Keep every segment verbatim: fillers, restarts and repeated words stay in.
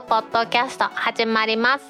クポッドキャスト始まります。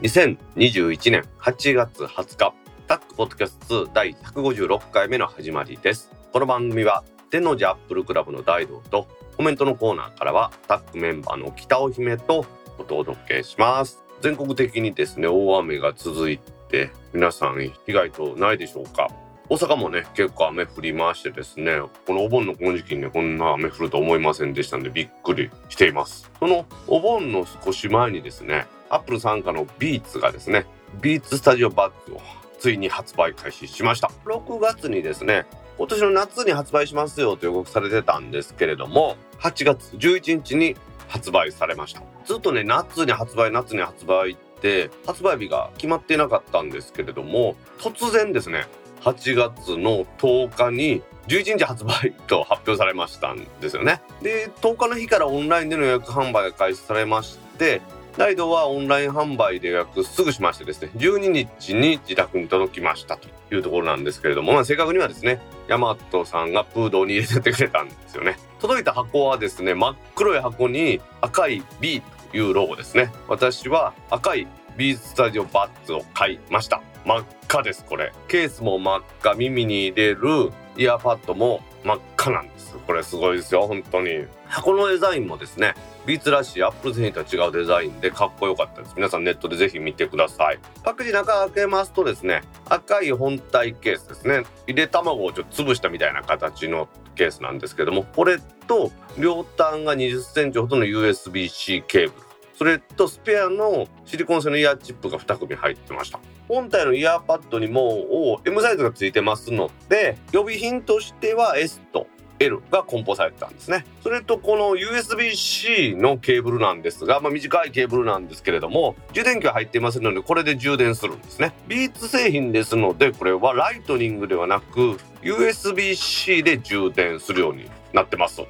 にせんにじゅういちねんはちがつはつか、タックポッドキャストツー第ひゃくごじゅうろっかいめの始まりです。この番組は天王寺アップルクラブの大道とコメントのコーナーからはタックメンバーの北尾姫とお届けします。全国的にですね、大雨が続いて皆さん被害等ないでしょうか。大阪もね、結構雨降りましてですね、このお盆のこの時期に、ね、こんな雨降ると思いませんでしたのでびっくりしています。そのお盆の少し前にですね、 Apple 傘下の Beats がですね Beats Studio Buds をついに発売開始しました。ろくがつにですね、今年の夏に発売しますよと予告されてたんですけれども、はちがつじゅういちにちに発売されました。ずっとね、夏に発売夏に発売って発売日が決まっていなかったんですけれども、突然ですねはちがつのとおかにじゅういちにち発売と発表されましたんですよね。で、とおかの日からオンラインでの予約販売が開始されまして、大道はオンライン販売で予約すぐしましてですね、じゅうににちに自宅に届きましたというところなんですけれども、まあ、正確にはですね、ヤマトさんがプードに入れててくれたんですよね。届いた箱はですね、真っ黒い箱に赤い B というロゴですね。私は赤い B スタジオバッツを買いました。真っ赤です。これケースも真っ赤、耳に入れるイヤーパッドも真っ赤なんです。これすごいですよ、本当に。箱のデザインもですね、ビーツらしいアップル製品とは違うデザインでかっこよかったです。皆さんネットでぜひ見てください。パッケージ中開けますとですね、赤い本体ケースですね、入れ卵をちょっと潰したみたいな形のケースなんですけども、これと両端がにじゅっセンチほどの ユーエスビー-C ケーブル、それとスペアのシリコン製のイヤーチップがにくみ入ってました。本体のイヤーパッドにも M サイズがついてますので、予備品としては S と L が梱包されてたんですね。それとこの ユーエスビー-C のケーブルなんですが、まあ、短いケーブルなんですけれども、充電器は入っていませんので、これで充電するんですね。ビーツ製品ですので、これはライトニングではなく ユーエスビー-C で充電するようになってます。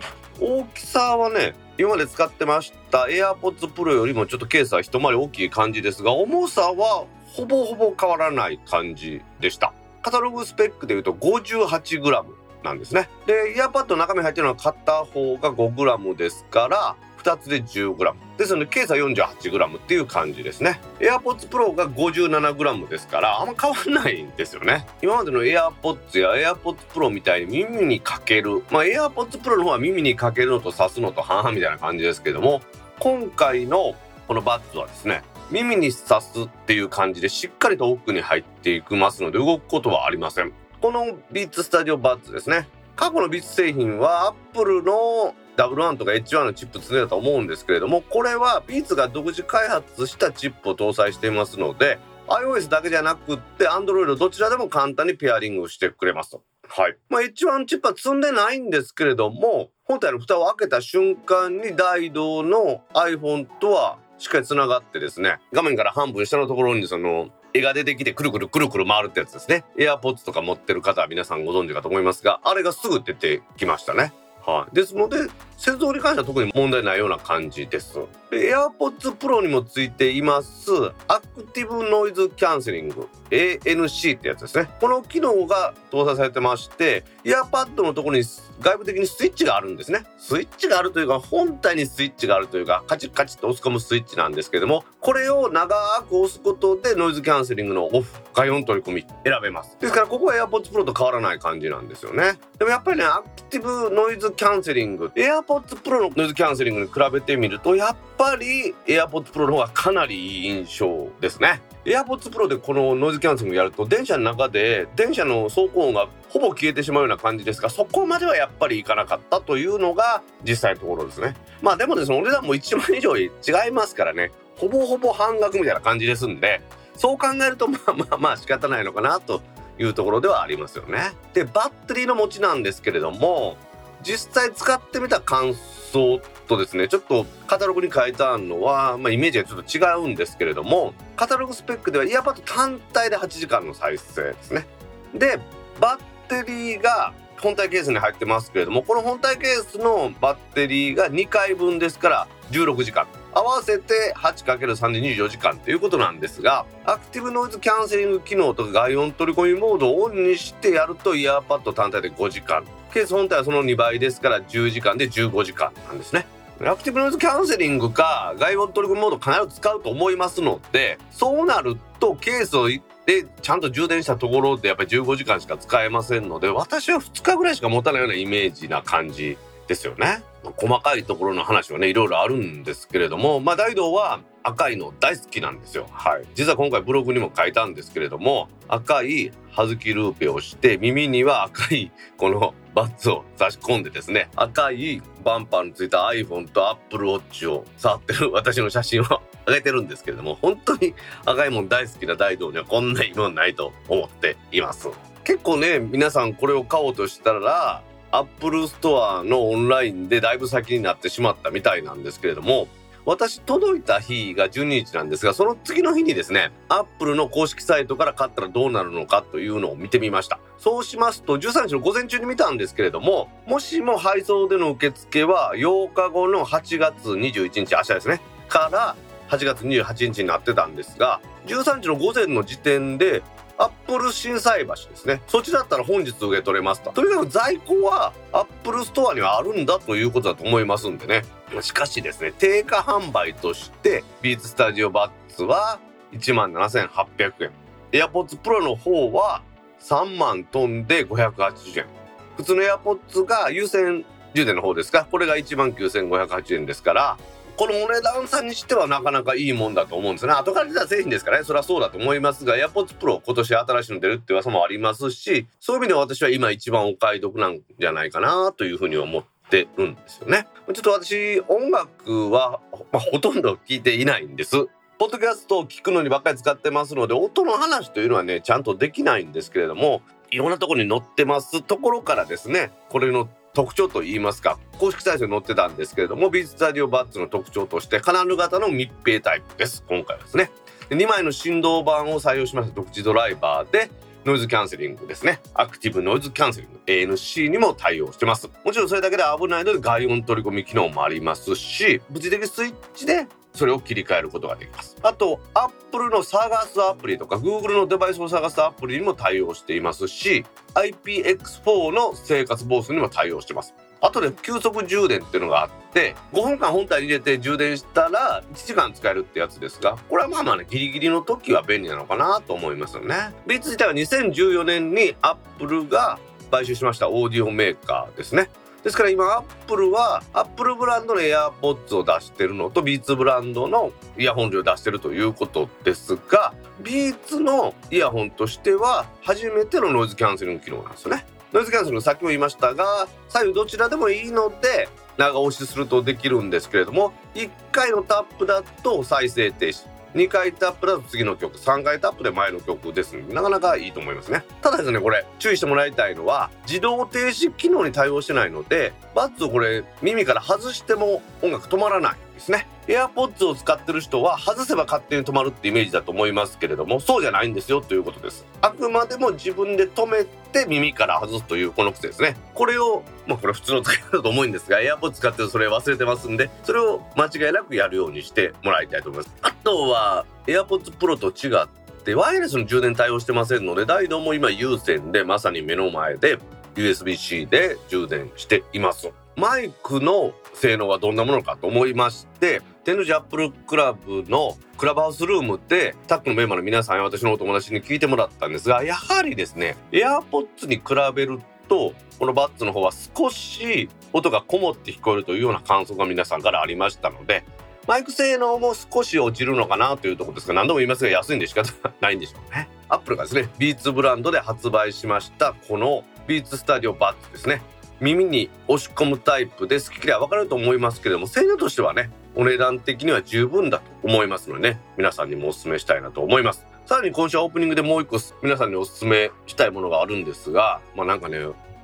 大きさはね、今まで使ってました AirPods Pro よりもちょっとケースは一回り大きい感じですが、重さはほぼほぼ変わらない感じでした。カタログスペックでいうと ごじゅうはちグラム なんですね。で、イヤーパッドの中身入ってるのは片方が ごグラム ですからふたつで じゅうグラム ですので、ケースは よんじゅうはちグラム っていう感じですね。 AirPods Pro が ごじゅうななグラム ですからあんま変わらないんですよね。今までの AirPods や AirPods Pro みたいに耳にかける、まあ AirPods Pro の方は耳にかけるのと挿すのと半々みたいな感じですけども、今回のこのバッズはですね、耳に挿すっていう感じでしっかりと奥に入っていきますので、動くことはありません。この Beats Studio Buds ですね、過去の Beats 製品は Apple のダブリューワン とか エイチワン のチップ積んでたと思うんですけれども、これは Beats が独自開発したチップを搭載していますので、 iOS だけじゃなくって Android どちらでも簡単にペアリングしてくれますと。はい、まあ、エイチワン チップは積んでないんですけれども、本体の蓋を開けた瞬間に大道の iPhone とはしっかりつながってですね、画面から半分下のところにその絵が出てきてくるくるくるくる回るってやつですね。 AirPods とか持ってる方は皆さんご存知かと思いますが、あれがすぐ出てきましたね。はい、ですので製造に関しては特に問題ないような感じです。で AirPods Pro にもついていますアクティブノイズキャンセリング エーエヌシー ってやつですね。この機能が搭載されてまして、イヤーパッドのところに外部的にスイッチがあるんですね。スイッチがあるというか、本体にスイッチがあるというか、カチッカチッと押し込むスイッチなんですけれども、これを長く押すことでノイズキャンセリングのオフ、外音取り込み選べます。ですからここは AirPods Pro と変わらない感じなんですよね。でもやっぱりね、アクティブノイズキャンセリング AirPods Pro のノイズキャンセリングに比べてみると、やっぱり AirPods Pro の方がかなりいい印象ですね。AirPods Pro でこのノイズキャンセリングやると、電車の中で電車の走行音がほぼ消えてしまうような感じですが、そこまではやっぱりいかなかったというのが実際のところですね。まあでもですね、お値段もいちまん以上違いますからね、ほぼほぼ半額みたいな感じですんで、そう考えるとまあまあまあ仕方ないのかなというところではありますよね。で、バッテリーの持ちなんですけれども、実際使ってみた感想とですね、ちょっとカタログに書いてあるのは、まあ、イメージがちょっと違うんですけれども、カタログスペックではイヤーパッド単体ではちじかんの再生ですね。で、バッテリーが本体ケースに入ってますけれども、この本体ケースのバッテリーがにかいぶんですからじゅうろくじかん合わせて はちかけるさん でにじゅうよじかんということなんですが、アクティブノイズキャンセリング機能とか外音取り込みモードをオンにしてやると、イヤーパッド単体でごじかん、ケース本体はそのにばいですからじゅうじかんでじゅうごじかんなんですね。アクティブノイズキャンセリングか外音取り込みモード必ず使うと思いますので、そうなるとケースをでちゃんと充電したところでやっぱりじゅうごじかんしか使えませんので、私はふつかぐらいしか持たないようなイメージな感じですよね。細かいところの話はね、いろいろあるんですけれども、まあ大道は赤いの大好きなんですよ。はい、実は今回ブログにも書いたんですけれども、赤いハズキルーペをして耳には赤いこのバッツを差し込んでですね、赤いバンパーについた iPhone と Apple Watch を触ってる私の写真を上げてるんですけれども、本当に赤いもん大好きな大道にはこんな色ないと思っています。結構ね、皆さんこれを買おうとしたらアップルストアのオンラインでだいぶ先になってしまったみたいなんですけれども、私届いた日がじゅうににちなんですが、その次の日にですね、アップルの公式サイトから買ったらどうなるのかというのを見てみました。そうしますとじゅうさんにちの午前中に見たんですけれども、もしも配送での受付はようかごのはちがつにじゅういちにち、明日ですね、からはちがつにじゅうはちにちになってたんですが、じゅうさんにちの午前の時点でアップル心斎橋ですね、そっちだったら本日受け取れますと。とにかく在庫はアップルストアにはあるんだということだと思いますんでね。しかしですね、定価販売として Beats Studio Buds は いちまんななせんはっぴゃくえん、AirPods Pro の方はさんまん飛んでごひゃくはちじゅうえん、普通の AirPods が有線充電の方ですか、これが いちまんきゅうせんごひゃくはちじゅうえんですから、このお値段差にしてはなかなかいいもんだと思うんですね。後から出た製品ですからね、それはそうだと思いますが、 AirPods Pro 今年新しいの出るって噂もありますし、そういう意味では私は今一番お買い得なんじゃないかなというふうに思ってるんですよね。ちょっと私音楽は、まあ、ほとんど聞いていないんです。ポッドキャストを聞くのにばっかり使ってますので、音の話というのはねちゃんとできないんですけれども、いろんなところに載ってますところからですね、これの特徴といいますか、公式サイトに載ってたんですけれども、Beats Studio Buds の特徴としてカナル型の密閉タイプです。今回はですね、でにまいの振動板を採用しました独自ドライバーで、ノイズキャンセリングですね、アクティブノイズキャンセリング エーエヌシー にも対応してます。もちろんそれだけで危ないので外音取り込み機能もありますし、物理的スイッチでそれを切り替えることができます。あと Apple の探すアプリとか Google のデバイスを探すアプリにも対応していますし、 アイピーエックスフォー の生活防水にも対応してます。あとで急速充電っていうのがあって、ごふんかん本体に入れて充電したらいちじかん使えるってやつですが、これはまあまあね、ギリギリの時は便利なのかなと思いますよね。Beats自体はにせんじゅうよねんに Apple が買収しましたオーディオメーカーですね。ですから今アップルはアップルブランドの AirPods を出してるのと Beats ブランドのイヤホンを出してるということですが、 Beats のイヤホンとしては初めてのノイズキャンセリング機能なんですよね。ノイズキャンセリングさっきも言いましたが、左右どちらでもいいので長押しするとできるんですけれども、いっかいのタップだと再生停止、にかいタップだと次の曲、さんかいタップで前の曲ですので、なかなかいいと思いますね。ただですね、これ注意してもらいたいのは自動停止機能に対応してないので、バッツをこれ耳から外しても音楽止まらないですね。 AirPods を使ってる人は外せば勝手に止まるってイメージだと思いますけれども、そうじゃないんですよということです。あくまでも自分で止めて耳から外すというこの癖ですね。これを、まあこれ普通の使い方だと思うんですが、 AirPods 使ってるそれ忘れてますんで、それを間違いなくやるようにしてもらいたいと思います。あとは AirPods Pro と違ってワイヤレスの充電対応してませんので、大道も今有線でまさに目の前で ユーエスビー-C で充電しています。マイクの性能はどんなものかと思いまして、天王寺アップルクラブのクラブハウスルームでタックのメンバーの皆さんや私のお友達に聞いてもらったんですが、やはりですね AirPods に比べるとこのバッツの方は少し音がこもって聞こえるというような感想が皆さんからありましたので、マイク性能も少し落ちるのかなというところですが、何度も言いますが安いんで仕方ないんでしょうね。アップルがですね Beats ブランドで発売しましたこの Beats Studio Buds ですね、耳に押し込むタイプで好き嫌い分かると思いますけれども、性能としてはねお値段的には十分だと思いますのでね、皆さんにもお勧めしたいなと思います。さらに今週はオープニングでもう一個皆さんにお勧めしたいものがあるんですが、まあなんかね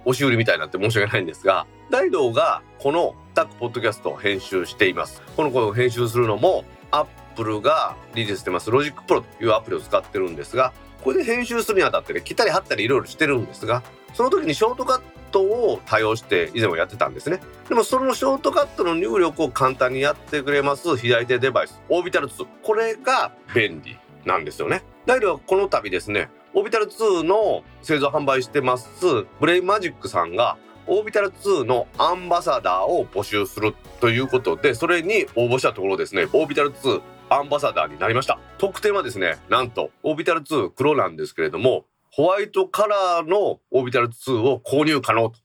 押し売りみたいになって申し訳ないんですが、大道がこのタックポッドキャストを編集しています。この子を編集するのもアップルがリリースしてます Logic Pro というアプリを使ってるんですが、これで編集するにあたってね、来たり貼ったりいろいろしてるんですが、その時にショートカットを多用して以前はやってたんですね。でもそのショートカットの入力を簡単にやってくれます左手デバイスオービタルツー、これが便利なんですよね。だけどこの度ですね、オービタルツーの製造販売してますブレイマジックさんがオービタルツーのアンバサダーを募集するということで、それに応募したところですね、オービタルツーアンバサダーになりました。特典はですね、なんとオービタルツー黒なんですけれども、ホワイトカラーのオービタルツーを購入可能と、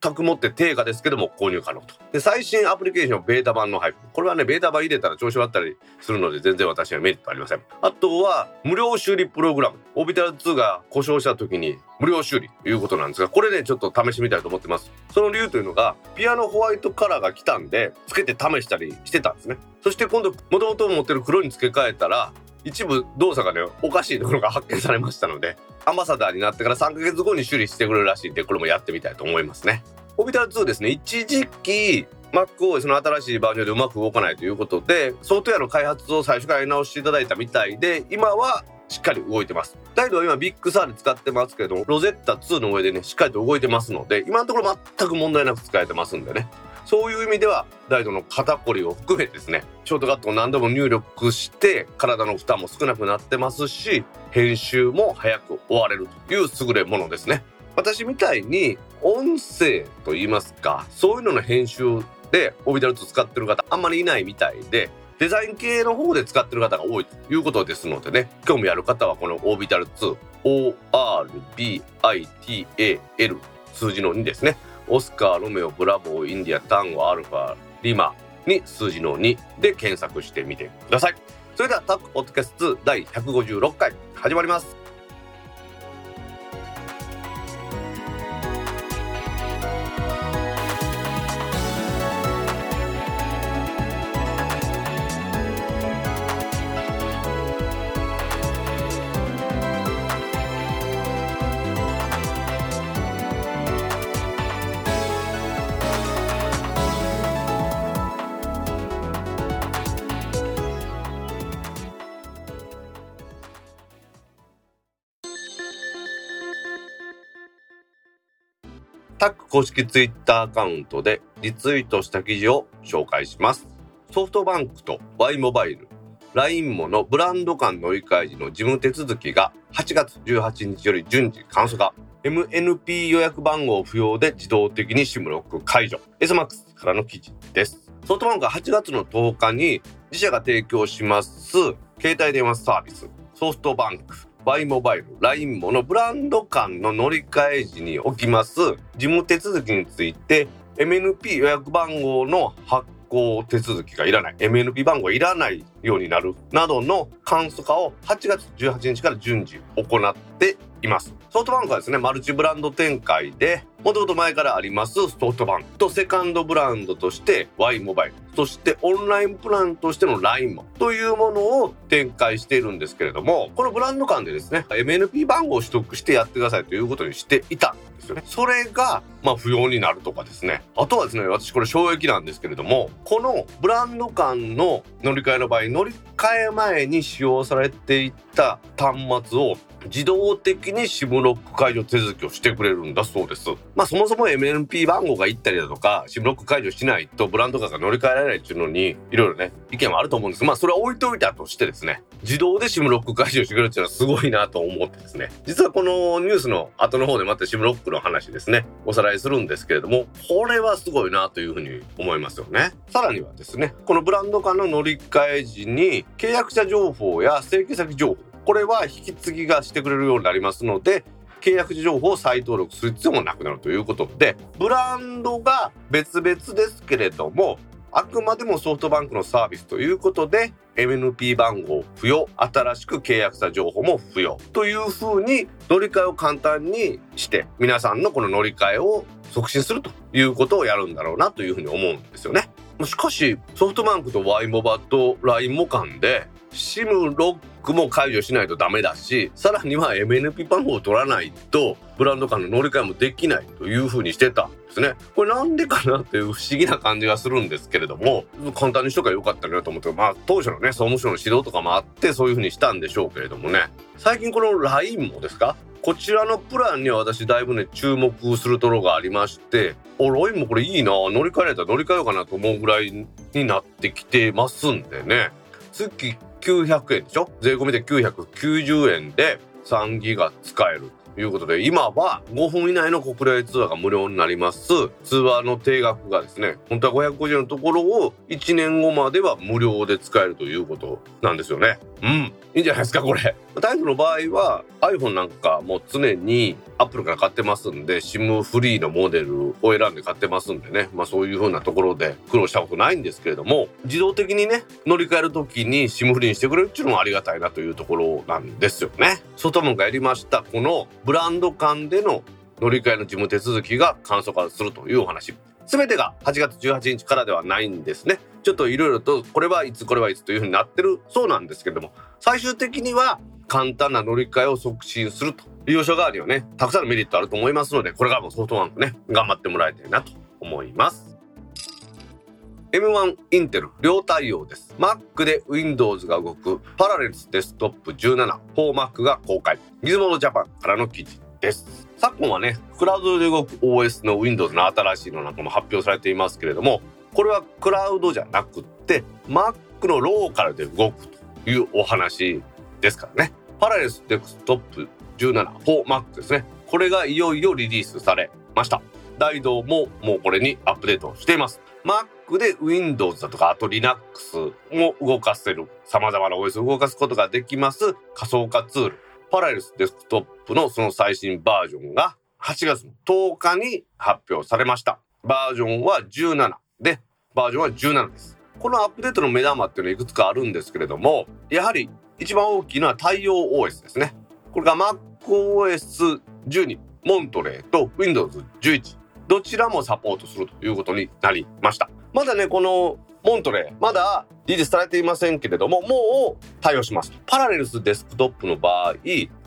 全くもって定価ですけども購入可能と。で、最新アプリケーションベータ版の配布、これはねベータ版入れたら調子悪ったりするので全然私はメリットありません。あとは無料修理プログラム、オービタルツーが故障した時に無料修理ということなんですが、これねちょっと試してみたいと思ってます。その理由というのがピアノホワイトカラーが来たんでつけて試したりしてたんですね。そして今度元々持ってる黒に付け替えたら一部動作がねおかしいところが発見されましたので、アンバサダーになってからさんかげつごに修理してくれるらしいんで、これもやってみたいと思いますね。オービタルツーですね、一時期 macOS の新しいバージョンでうまく動かないということでソフトウェアの開発を最初からやり直していただいたみたいで、今はしっかり動いてます。だけど今ビッグサーで使ってますけどロゼッタツーの上でねしっかりと動いてますので、今のところ全く問題なく使えてますんでね、そういう意味では台座の肩こりを含めですね、ショートカットを何度も入力して体の負担も少なくなってますし、編集も早く終われるという優れものですね。私みたいに音声といいますか、そういうのの編集でオービタルツー使ってる方あんまりいないみたいで、デザイン系の方で使ってる方が多いということですのでね、興味ある方はこのオービタルツー オーアールビーアイティーエーエル 数字のにですね、オスカー、ロメオ、ブラボー、インディア、タンゴ、アルファ、リマに数字のにで検索してみてください。それではタックポッドキャスト第ひゃくごじゅうろっかい始まります。タック公式ツイッターアカウントでリツイートした記事を紹介します。ソフトバンクと Y モバイル、ラインエムオー のブランド間乗り換え時の事務手続きがはちがつじゅうはちにちより順次簡素化。エムエヌピー 予約番号不要で自動的に シム ロック解除。エスマックス からの記事です。ソフトバンクははちがつのとおかに自社が提供します携帯電話サービス、ソフトバンク。Y モバイル、ラインエムオー のブランド間の乗り換え時に起きます事務手続きについて エムエヌピー 予約番号の発行手続きがいらない、エムエヌピー 番号いらないようになるなどの簡素化をはちがつじゅうはちにちから順次行っています。ソフトバンクはですね、マルチブランド展開でもともと前からありますソフトバンクとセカンドブランドとして Y モバイル、そしてオンラインプランとしての ラインエムオー というものを展開しているんですけれども、このブランド間でですね エムエヌピー 番号を取得してやってくださいということにしていたんですよね。それがまあ不要になるとかですね、あとはですね、私これ衝撃なんですけれども、このブランド間の乗り換えの場合、乗り換え前に使用されていた端末を自動的に シム ロック解除手続きをしてくれるんだそうです。まあそもそも エムエヌピー 番号がいったりだとか シム ロック解除しないとブランド化が乗り換えられないっていうのにいろいろね意見はあると思うんですが、まあそれは置いといたとしてですね、自動で シム ロック解除してくれるっていうのはすごいなと思ってですね、実はこのニュースの後の方でまた シム ロックの話ですねおさらいするんですけれども、これはすごいなというふうに思いますよね。さらにはですね、このブランド化の乗り換え時に契約者情報や請求先情報、これは引き継ぎがしてくれるようになりますので、契約情報を再登録する必要もなくなるということで、ブランドが別々ですけれどもあくまでもソフトバンクのサービスということで エムエヌピー 番号不要、新しく契約した情報も不要というふうに乗り換えを簡単にして皆さんのこの乗り換えを促進するということをやるんだろうなというふうに思うんですよね。しかしソフトバンクと Y モバと ライン モ間で シム ロックも解除しないとダメだし、さらには エムエヌピー 番号を取らないとブランド間の乗り換えもできないというふうにしてたんですね。これなんでかなという不思議な感じがするんですけれども、簡単にしとけばよかったなと思って、まあ当初のね総務省の指導とかもあってそういうふうにしたんでしょうけれどもね、最近この ライン もですか、こちらのプランには私だいぶね注目するところがありまして、おロイもこれいいな、乗り換えられたら乗り換えようかなと思うぐらいになってきてますんでね。月きゅうひゃくえんでしょ、税込みできゅうひゃくきゅうじゅうえんでさんギガ使えるということで、今はごふん以内の国内通話が無料になります。通話の定額がですね、本当はごひゃくごじゅうえんのところをいちねんごまでは無料で使えるということなんですよね。うん、いいんじゃないですかこれ。タイプの場合は iPhone なんかもう常に Apple から買ってますんで、 SIM フリーのモデルを選んで買ってますんでね、まあ、そういう風なところで苦労したことないんですけれども、自動的にね乗り換える時に SIM フリーにしてくれるっていうのもありがたいなというところなんですよね。外もがやりましたこのブランド間での乗り換えの事務手続きが簡素化するというお話。全てがはちがつじゅうはちにちからではないんですね。ちょっといろいろとこれはいつこれはいつというふうになってるそうなんですけれども、最終的には簡単な乗り換えを促進するという要所があるよね。たくさんのメリットあると思いますので、これからもソフトバンクね頑張ってもらいたいなと思います。 エムワン インテル両対応です。 Mac で Windows が動く Parallels Desktop じゅうなな for Mac が公開、 Gizmodo Japan からの記事です。昨今はねクラウドで動く オーエス の Windows の新しいのなんかも発表されていますけれども、これはクラウドじゃなくって Mac のローカルで動くというお話ですからね。 Parallels Desktop じゅうなな for Mac ですね、これがいよいよリリースされました。大道ももうこれにアップデートしています。 Mac で Windows だとかあと Linux も動かせる、様々な オーエス を動かすことができます仮想化ツールパラレルスデスクトップのその最新バージョンがはちがつとおかに発表されました。バージョンはじゅうななでバージョンはじゅうななです。このアップデートの目玉っていうのはいくつかあるんですけれども、やはり一番大きいのは対応 オーエス ですね。これが マックオーエスじゅうに モントレーと ウィンドウズじゅういち どちらもサポートするということになりました。まだねこのモントレーまだリリースされていませんけれども、もう対応します。パラレルスデスクトップの場合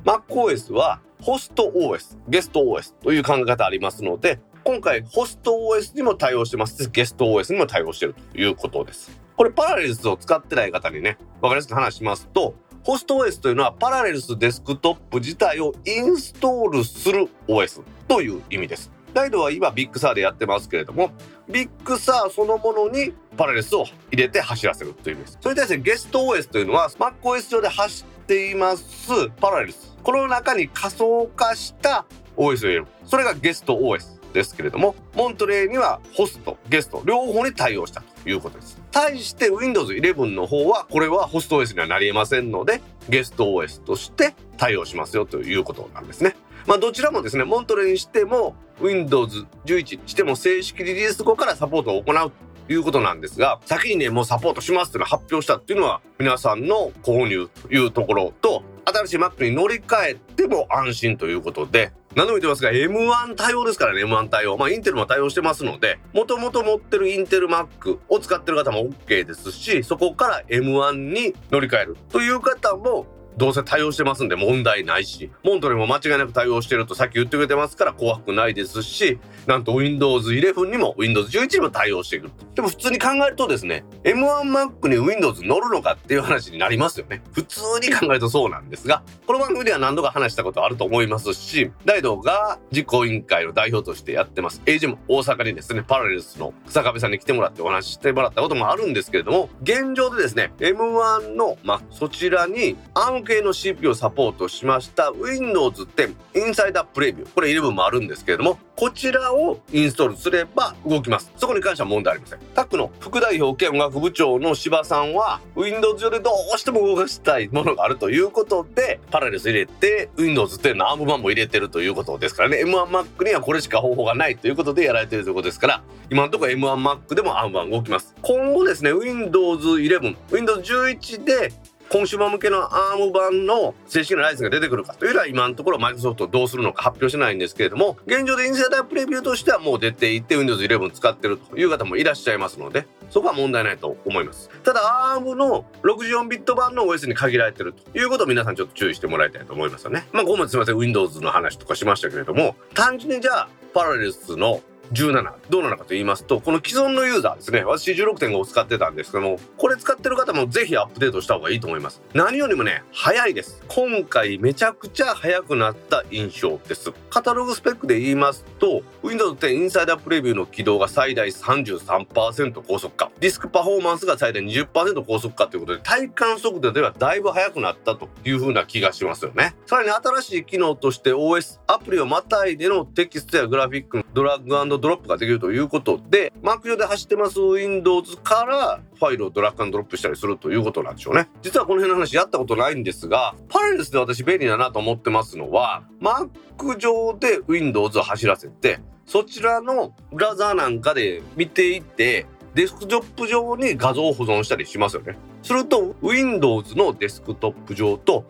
macOS はホスト オーエス ゲスト オーエス という考え方ありますので、今回ホスト オーエス にも対応してますし、ゲスト オーエス にも対応しているということです。これパラレルスを使ってない方にね分かりやすく話しますと、ホスト オーエス というのはパラレルスデスクトップ自体をインストールする オーエス という意味です。ライドは今ビッグサーでやってますけれども、ビッグサーそのものにパラレスを入れて走らせるという意味です。それに対してゲスト オーエス というのは macOS 上で走っていますパラレルス、この中に仮想化した オーエス を入れる、それがゲスト オーエス ですけれども、モントレーにはホストゲスト両方に対応したということです。対して ウィンドウズイレブン の方はこれはホスト オーエス にはなり得ませんので、ゲスト オーエス として対応しますよということなんですね。まあ、どちらもですね、モントレーにしても ウィンドウズじゅういち にしても正式リリース後からサポートを行うということなんですが、先にねもうサポートしますというのを発表したっていうのは皆さんの購入というところと、新しい Mac に乗り換えても安心ということで、何度も言ってますが エムワン 対応ですからね。 エムワン 対応、まあインテルも対応してますので、もともと持ってるインテル Mac を使ってる方も OK ですし、そこから エムワン に乗り換えるという方もどうせ対応してますんで問題ないし、モントレーも間違いなく対応してるとさっき言ってくれてますから怖くないですし、なんと ウィンドウズイレブン にも ウィンドウズじゅういち にも対応してくる。でも普通に考えるとですね、 エムワンマック に Windows 乗るのかっていう話になりますよね。普通に考えるとそうなんですが、この番組では何度か話したことあると思いますし、大道が実行委員会の代表としてやってます エージーエム 大阪にですね、パラレルスの日下部さんに来てもらってお話してもらったこともあるんですけれども、現状でですね エムワン の、まあ、そちらにアーム系の シーピーユー をサポートしました ウィンドウズテン インサイダープレビュー、これイレブンもあるんですけれども、こちらをインストールすれば動きます。そこに関しては問題ありません。タックの副代表兼音楽部長の柴さんは Windows 上でどうしても動かしたいものがあるということで、パラレルス入れて ウィンドウズテン の アーム 版も入れてるということですからね、 エムワンマック にはこれしか方法がないということでやられているということですから、今のところ エムワンマック でも アーム 版動きます。今後ですね ウィンドウズイレブン ウィンドウズじゅういちでコンシューマー向けの アーム 版の正式なライセンスが出てくるかというのは、今のところマイクロソフトどうするのか発表してないんですけれども、現状でインサイダープレビューとしてはもう出ていて ウィンドウズイレブン 使ってるという方もいらっしゃいますので、そこは問題ないと思います。ただ アーム のろくじゅうよんビット版の オーエス に限られてるということを皆さんちょっと注意してもらいたいと思いますよね。まあごめんすみません Windows の話とかしましたけれども、単純にじゃあパラレルスのじゅうななどうなのかと言いますと、この既存のユーザーですね、私 じゅうろくてんご を使ってたんですけども、これ使ってる方もぜひアップデートした方がいいと思います。何よりもね、早いです。今回めちゃくちゃ早くなった印象です。カタログスペックで言いますと、 ウィンドウズテン インサイダープレビューの起動が最大 さんじゅうさんパーセント 高速化、ディスクパフォーマンスが最大 にじゅっパーセント 高速化ということで、体感速度ではだいぶ早くなったという風な気がしますよね。さらに新しい機能として オーエス アプリをまたいでのテキストやグラフィックのドラッグ&ドロップができるということで、 Mac 上で走ってます Windows からファイルをドラッグ&ドロップしたりするということなんでしょうね。実はこの辺の話やったことないんですが、 Parallels で私便利だなと思ってますのは、 Mac 上で Windows を走らせて、そちらのブラウザーなんかで見ていて、デスクトップ上に画像を保存したりしますよね。すると Windows のデスクトップ上と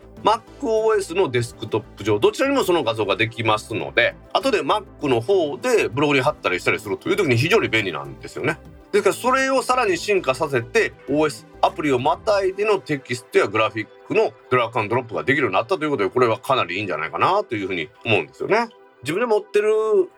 macOS のデスクトップ上、どちらにもその画像ができますので、後で Mac の方でブログに貼ったりしたりするという時に非常に便利なんですよね。ですからそれをさらに進化させて オーエス アプリをまたいでのテキストやグラフィックのドラッグ&ドロップができるようになったということで、これはかなりいいんじゃないかなというふうに思うんですよね。自分で持ってる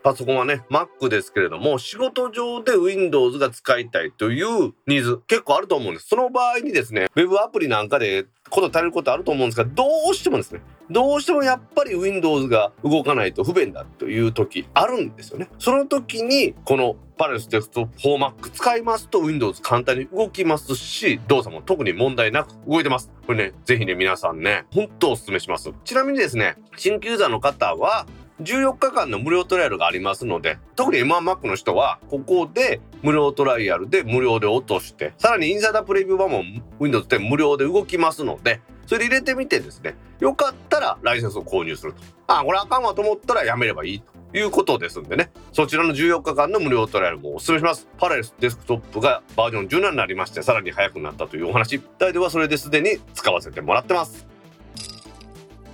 パソコンはね Mac ですけれども、仕事上で Windows が使いたいというニーズ結構あると思うんです。その場合にですね、 Web アプリなんかでこと足りることあると思うんですが、どうしてもですねどうしてもやっぱり Windows が動かないと不便だという時あるんですよね。その時にこのParallels Desktop for Mac 使いますと Windows 簡単に動きますし、動作も特に問題なく動いてます。これね、ぜひね皆さんね、本当お勧めします。ちなみにですね、新規ユーザーの方はじゅうよっかかんの無料トライアルがありますので、特に エムワン Mac の人はここで無料トライアルで無料で落として、さらにインサイダープレビュー版も ウィンドウズテン 無料で動きますので、それ入れてみてですね、よかったらライセンスを購入すると、あ、これあかんわと思ったらやめればいいということですんでね、そちらのじゅうよっかかんの無料トライアルもお勧めします。パラレスデスクトップがバージョンじゅうななになりまして、さらに早くなったというお話、大体はそれですでに使わせてもらってます。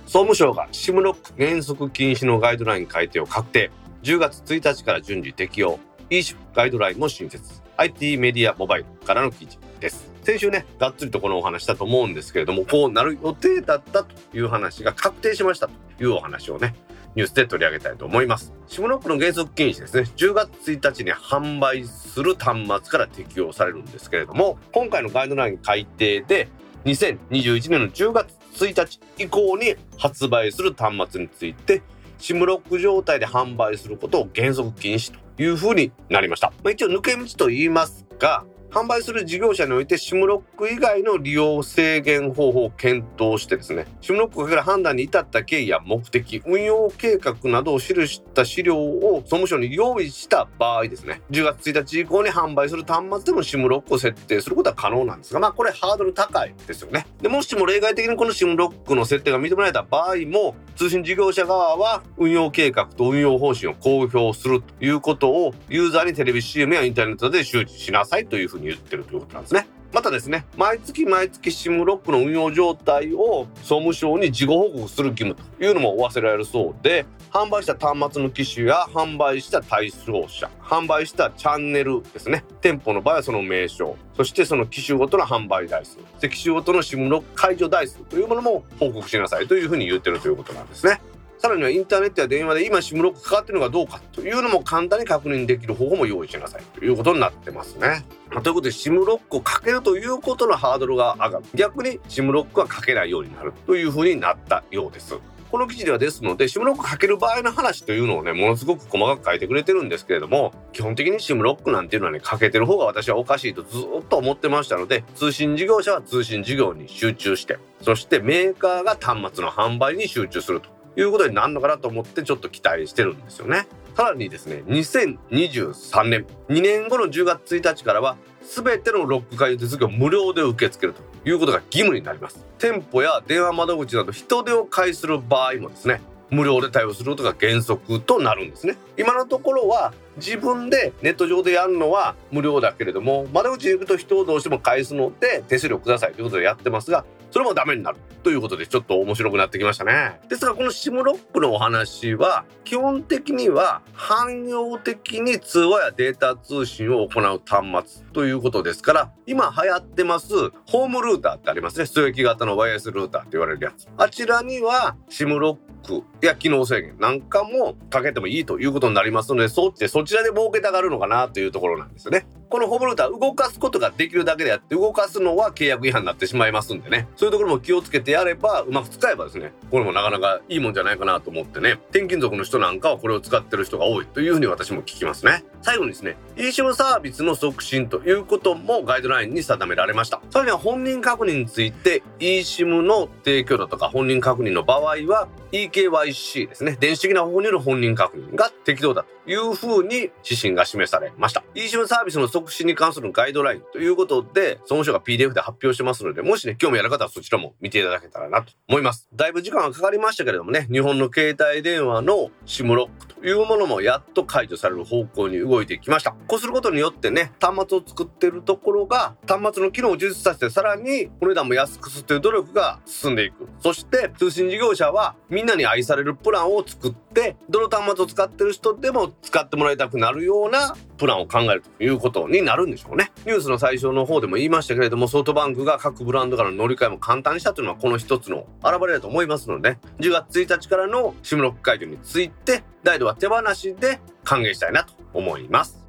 総務省が SIM ロック原則禁止のガイドライン改定を確定、じゅうがつついたちから順次適用、 eSIM ガイドラインの新設、 アイティー メディアモバイルからの記事です。先週ね、がっつりとこのお話したと思うんですけれども、こうなる予定だったという話が確定しましたというお話をね、ニュースで取り上げたいと思います。 SIM ロックの原則禁止ですね、じゅうがつついたちに販売する端末から適用されるんですけれども、今回のガイドライン改定でにせんにじゅういちねんのじゅうがつついたち以降に発売する端末について SIM ロック状態で販売することを原則禁止というふうになりました、まあ、一応抜け道と言いますが、販売する事業者において SIM ロック以外の利用制限方法を検討してですね、 SIM ロックから判断に至った経緯や目的、運用計画などを記した資料を総務省に用意した場合ですね、じゅうがつついたち以降に販売する端末でも SIM ロックを設定することは可能なんですが、まあこれハードル高いですよね。でもしも例外的にこの SIM ロックの設定が認められた場合も、通信事業者側は運用計画と運用方針を公表するということをユーザーにテレビ シーエム やインターネットで周知しなさいというふうに言ってるということなんですね。またですね、毎月毎月 SIM ロックの運用状態を総務省に事後報告する義務というのも負わせられるそうで、販売した端末の機種や販売した対象者、販売したチャンネルですね、店舗の場合はその名称、そしてその機種ごとの販売台数、機種ごとの SIM ロック解除台数というものも報告しなさいというふうに言ってるということなんですね。さらにはインターネットや電話で今 SIM ロックかかっているのかどうかというのも簡単に確認できる方法も用意しなさいということになってますね。ということで SIM ロックをかけるということのハードルが上がる、逆に SIM ロックはかけないようになるというふうになったようです。この記事ではですので SIM ロックかける場合の話というのをね、ものすごく細かく書いてくれてるんですけれども、基本的に SIM ロックなんていうのはね、かけてる方が私はおかしいとずっと思ってましたので、通信事業者は通信事業に集中して、そしてメーカーが端末の販売に集中するということになるのかなと思って、ちょっと期待してるんですよね。さらにですね、にせんにじゅうさんねんにねんごのじゅうがつついたちからは全てのロック解除手続きを無料で受け付けるということが義務になります。店舗や電話窓口など人手を介する場合もですね、無料で対応することが原則となるんですね。今のところは自分でネット上でやるのは無料だけれども、窓口に行くと人をどうしても返すので手数料くださいということでやってますが、それもダメになるということで、ちょっと面白くなってきましたね。ですがこの SIM ロックのお話は、基本的には汎用的に通話やデータ通信を行う端末ということですから、今流行ってますホームルーターってありますね、出力型のワイヤレスルーターって言われるやつ、あちらには SIM ロックや機能制限なんかもかけてもいいということになりますので、そっちでそちらで儲けたがるのかなというところなんですね。このホームルーター動かすことができるだけであって、動かすのは契約違反になってしまいますんでね、そういうところも気をつけてやれば、うまく使えばですね、これもなかなかいいもんじゃないかなと思ってね、転勤族の人なんかはこれを使ってる人が多いというふうに私も聞きますね。最後にですね、 eSIM サービスの促進ということもガイドラインに定められました。さらには本人確認について、 eSIM の提供だとか本人確認の場合は イーケーワイシー ですね、電子的な方法による本人確認が適当だというふうに指針が示されました。 eSIM サービスの促進に関するガイドラインということで、総務省が ピーディーエフ で発表してますので、もしね興味ある方はそちらも見ていただけたらなと思います。だいぶ時間がかかりましたけれどもね、日本の携帯電話の SIM ロックというものもやっと解除される方向に動いてきました。こうすることによってね、端末を作ってるところが端末の機能を充実させて、さらにお値段も安くするという努力が進んでいく。そして通信事業者はみんなに愛されるプランを作って、どの端末を使ってる人でも使ってもらいたくなるようなプランを考えるということになるんでしょうね。ニュースの最初の方でも言いましたけれども、ソフトバンクが各ブランドからの乗り換えも簡単にしたというのはこの一つの表れだと思いますので、ね、じゅうがつついたちからの SIM ロック解除について大度は手放しで歓迎したいなと思います。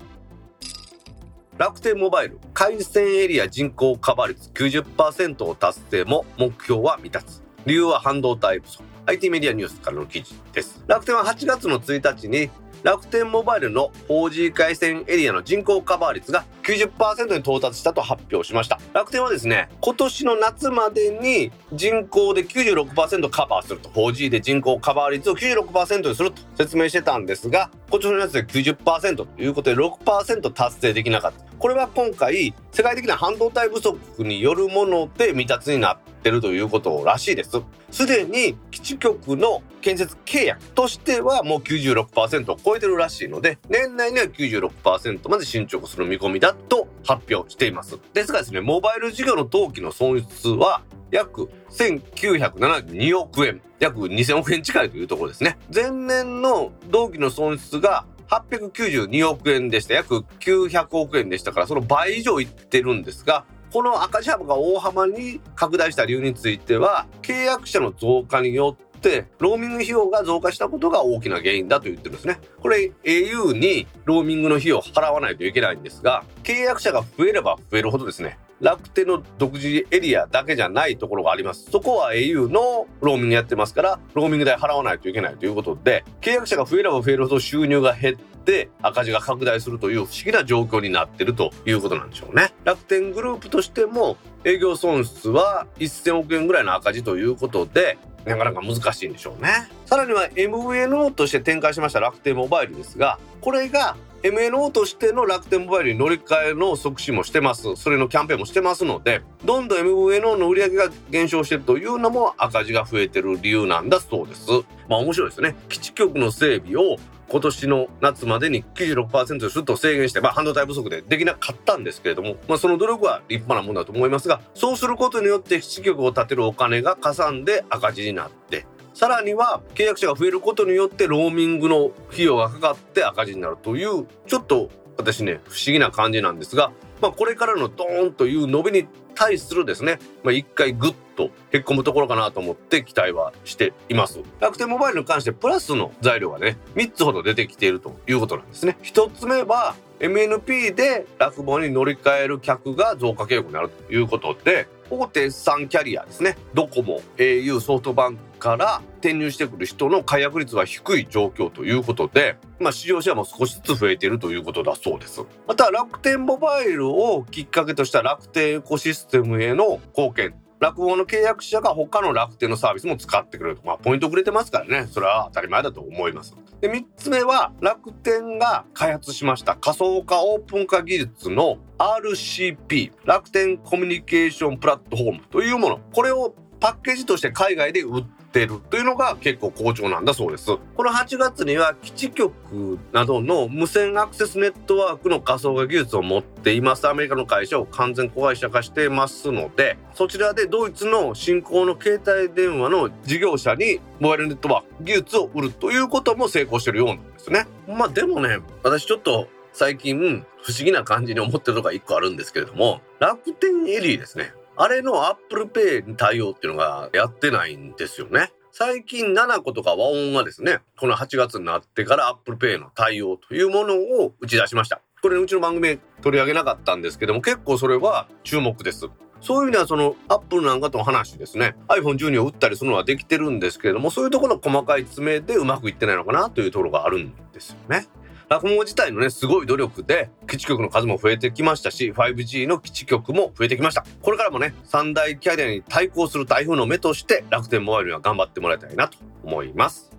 楽天モバイル、回線エリア人口カバー率 きゅうじゅっパーセント を達成も目標は未達。理由は半導体不足。アイティー メディアニュースからの記事です。楽天ははちがつのついたちに楽天モバイルの フォージー 回線エリアの人口カバー率が きゅうじゅっパーセント に到達したと発表しました。楽天はですね、今年の夏までに人口で きゅうじゅうろくパーセント カバーすると、 フォージー で人口カバー率を きゅうじゅうろくパーセント にすると説明してたんですが、今年の夏で きゅうじゅっパーセント ということで ろくパーセント 達成できなかった。これは今回世界的な半導体不足によるもので未達になってるということらしいです。すでに基地局の建設契約としてはもう きゅうじゅうろくパーセント を超えてるらしいので、年内には きゅうじゅうろくパーセント まで進捗する見込みだと発表しています。ですがですね、モバイル事業の当期の損失は約せんきゅうひゃくななじゅうにおくえん、約にせんおくえん近いというところですね。前年の同期の損失がはっぴゃくきゅうじゅうにおくえんでした。約きゅうひゃくおくえんでしたから、その倍以上いってるんですが、この赤字幅が大幅に拡大した理由については、契約者の増加によってローミング費用が増加したことが大きな原因だと言ってるんですね。これ エーユー にローミングの費用を払わないといけないんですが、契約者が増えれば増えるほどですね、楽天の独自エリアだけじゃないところがあります。そこは エーユー のローミングやってますから、ローミング代払わないといけないということで、契約者が増えれば増えるほど収入が減って赤字が拡大するという不思議な状況になっているということなんでしょうね。楽天グループとしても営業損失はせんおくえんぐらいの赤字ということで、なかなか難しいんでしょうね。さらには エムブイエヌオー として展開しました楽天モバイルですが、これが エムエヌオー としての楽天モバイルに乗り換えの促進もしてます。それのキャンペーンもしてますので、どんどん エムブイエヌオー の売り上げが減少しているというのも赤字が増えている理由なんだそうです。まあ面白いですね。基地局の整備を今年の夏までに きゅうじゅうろくパーセント すると制限して、まあ、半導体不足でできなかったんですけれども、まあ、その努力は立派なものだと思いますが、そうすることによって基地局を建てるお金がかさんで赤字になって、さらには契約者が増えることによってローミングの費用がかかって赤字になるという、ちょっと私ね不思議な感じなんですが、まあ、これからのドーンという伸びに対するですね、まあ、一回グッとへっこむところかなと思って期待はしています。楽天モバイルに関してプラスの材料がねみっつほど出てきているということなんですね。ひとつめは エムエヌピー で楽天に乗り換える客が増加傾向になるということで、大手さんキャリアですね、ドコモ、エーユー、ソフトバンクから転入してくる人の解約率は低い状況ということで、まあ、市場シェアも少しずつ増えているということだそうです。また楽天モバイルをきっかけとした楽天エコシステムへの貢献、楽天の契約者が他の楽天のサービスも使ってくれると、まあ、ポイントくれてますからね、それは当たり前だと思います。で、みっつめは楽天が開発しました仮想化オープン化技術の アールシーピー、 楽天コミュニケーションプラットフォームというもの、これをパッケージとして海外で売ってるというのが結構好調なんだそうです。このはちがつには基地局などの無線アクセスネットワークの仮想化技術を持っています。アメリカの会社を完全子会社化してますので、そちらでドイツの新興の携帯電話の事業者にモバイルネットワーク技術を売るということも成功してるようなんですね。まあでもね、私ちょっと最近不思議な感じに思ってるのがいっこあるんですけれども、楽天エリーですね、あれの Apple Pay に対応っていうのがやってないんですよね。最近ナナコとか和音がですね、このはちがつになってから Apple Pay の対応というものを打ち出しました。これうちの番組取り上げなかったんですけども、結構それは注目です。そういう意味ではその Apple なんかとの話ですね、 アイフォンじゅうに を打ったりするのはできてるんですけれども、そういうところの細かい詰めでうまくいってないのかなというところがあるんですよね。落語自体のね、すごい努力で基地局の数も増えてきましたし、 ファイブジー の基地局も増えてきました。これからもね、三大キャリアに対抗する台風の目として楽天モバイルには頑張ってもらいたいなと思います。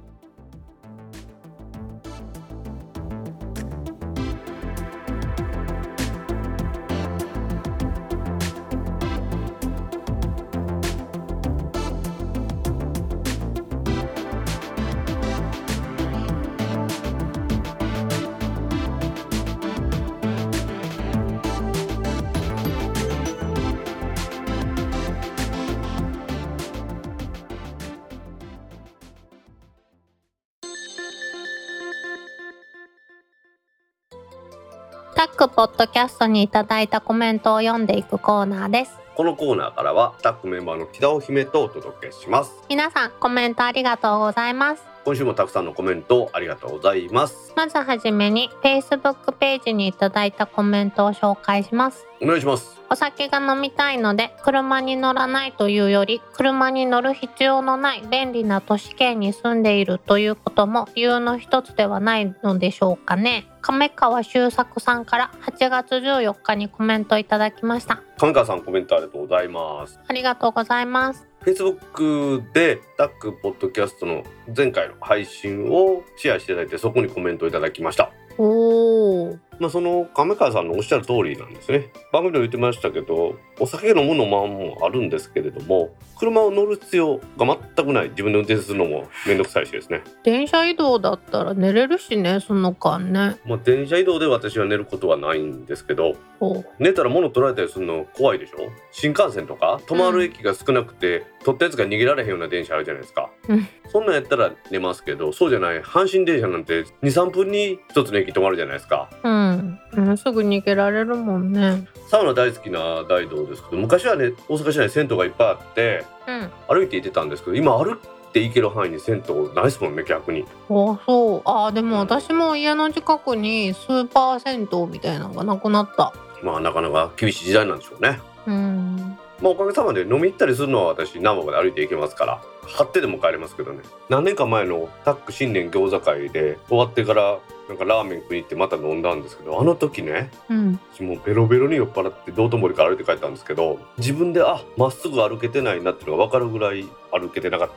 タックポッドキャストにいただいたコメントを読んでいくコーナーです。このコーナーからはタックメンバーの北尾姫とお届けします。皆さんコメントありがとうございます。今週もたくさんのコメントありがとうございます。まずはじめに Facebook ページにいただいたコメントを紹介します。お願いします。お酒が飲みたいので車に乗らないというより車に乗る必要のない便利な都市圏に住んでいるということも理由の一つではないのでしょうかね。亀川修作さんからはちがつじゅうよっかにコメントいただきました。亀川さんコメントありがとうございます。ありがとうございます。 Facebook でタックポッドキャストの前回の配信をシェアしていただいて、そこにコメントいただきました。おー、まあ、その亀川さんのおっしゃる通りなんですね。番組で言ってましたけど、お酒飲むのもあるんですけれども、車を乗る必要が全くない。自分で運転するのもめんどくさいしですね。電車移動だったら寝れるしね、その間ね。まあ、電車移動で私は寝ることはないんですけど、寝たら物取られたりするの怖いでしょ。新幹線とか止まる駅が少なくて、うん、取ったやつが逃げられへんような電車あるじゃないですか、うん、そんなんやったら寝ますけど、そうじゃない阪神電車なんて にさんぷんに一つの駅止まるじゃないですか、うんうん、すぐ逃げられるもんね。サウナ大好きな大道ですけど、昔はね、大阪市内銭湯がいっぱいあって、うん、歩いて行ってたんですけど、今歩って行ける範囲に銭湯ないですもんね、逆に。あ、そう。あ、でも私も家の近くにスーパー銭湯みたいなのがなくなった、うん、まあなかなか厳しい時代なんでしょうね、うん。まあ、おかげさまで飲み行ったりするのは私南北まで歩いていけますから、張ってでも帰れますけどね。何年か前のタック新年餃子会で終わってからなんかラーメン食いに行ってまた飲んだんですけど、あの時ね、うん、もうベロベロに酔っ払って道頓堀から歩いて帰ったんですけど、自分であ、まっすぐ歩けてないなっていうのが分かるぐらい歩けてなかった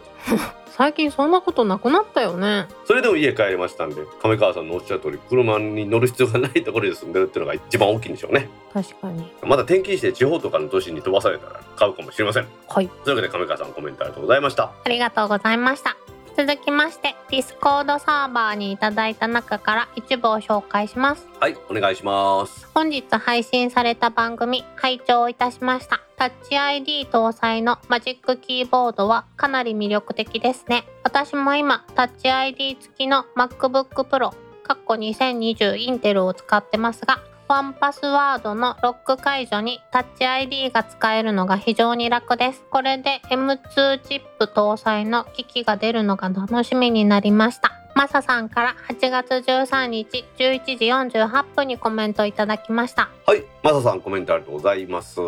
最近そんなことなくなったよね。それでも家帰りましたんで、亀川さんのおっしゃる通り、車に乗る必要がないところで住んでるっていうのが一番大きいんでしょうね。確かに。まだ転勤して地方とかの都市に飛ばされたら買うかもしれません。はい。というわけで亀川さんコメントありがとうございました。ありがとうございました。続きまして、ディスコードサーバーにいただいた中から一部を紹介します。はい、お願いします。本日配信された番組拝聴いたしました。タッチ アイディー 搭載のマジックキーボードはかなり魅力的ですね。私も今タッチ アイディー 付きの MacBook Pro にせんにじゅう インテルを使ってますが、ワンパスワードのロック解除にタッチ アイディー が使えるのが非常に楽です。これで エムツー チップ搭載の機器が出るのが楽しみになりました。マサさんからはちがつじゅうさんにちじゅういちじよんじゅうはっぷんにコメントいただきました。はい、マサさんコメントありがとうございます。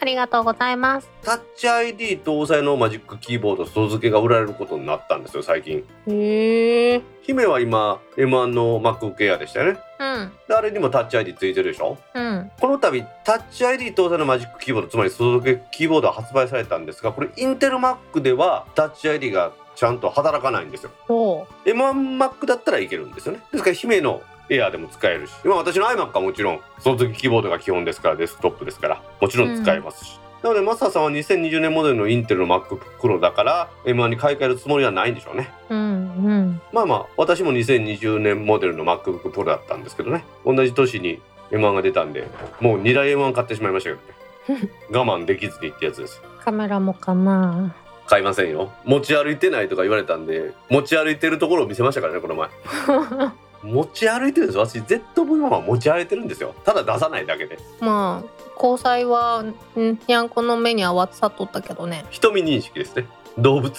ありがとうございます。タッチ アイディー 搭載のマジックキーボード外付けが売られることになったんですよ、最近。へえ。姫は今 エムワン の MacBook Air でしたよね。うん、であれにもタッチ アイディー ついてるでしょ、うん、この度タッチ アイディー 搭載のマジックキーボード、つまり外付けキーボードが発売されたんですが、これ Intel Mac ではタッチ アイディー がちゃんと働かないんですよ。 エムワン Mac だったらいけるんですよね。ですから姫の Air でも使えるし、今私の iMac はもちろん外付けキーボードが基本ですから、デスクトップですからもちろん使えますし、うん、なのでマサさんはにせんにじゅうねんモデルのインテルの MacBook Pro だから エムワン に買い替えるつもりはないんでしょうね、うんうん、まあまあ私もにせんにじゅうねんモデルの MacBook Pro だったんですけどね、同じ年に エムワン が出たんでもうにだい エムワン 買ってしまいましたけどね我慢できずにってやつです。カメラもかな。買いませんよ。持ち歩いてないとか言われたんで、持ち歩いてるところを見せましたからね、この前持ち歩いてるんですよ。私 ゼットブイワン は持ち歩いてるんですよ。ただ出さないだけで。まあ交際はニャンコの目にあわつさとったけどね。瞳認識ですね。動物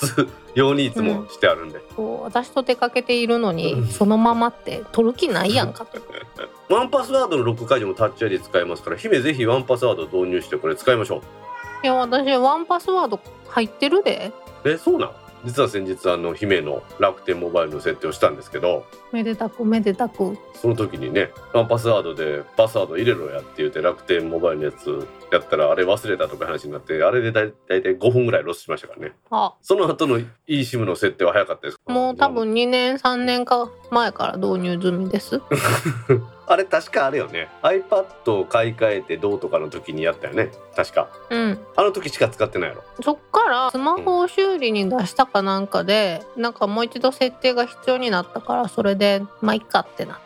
用にいつもしてあるんで、うん、私と出かけているのにそのままって取る気ないやんかとワンパスワードのロック解除もタッチ アイディー 使えますから、姫ぜひワンパスワード導入してこれ使いましょう。いや私ワンパスワード入ってるで。え、そうなん？実は先日あの姫の楽天モバイルの設定をしたんですけど、めでたくめでたくその時にね、ワンパスワードでパスワード入れろやって言って楽天モバイルのやつやったらあれ忘れたとか話になって、あれでだいたいごふんぐらいロスしましたからね。あ、その後の eSIM の設定は早かったです。もう多分にねんさんねんか前から導入済みですあれ確かあれよね、 iPad を買い替えてどうとかの時にやったよね確か、うん、あの時しか使ってないやろ。そっからスマホを修理に出したかなんかで、うん、なんかもう一度設定が必要になったから、それでまあいっかってなっ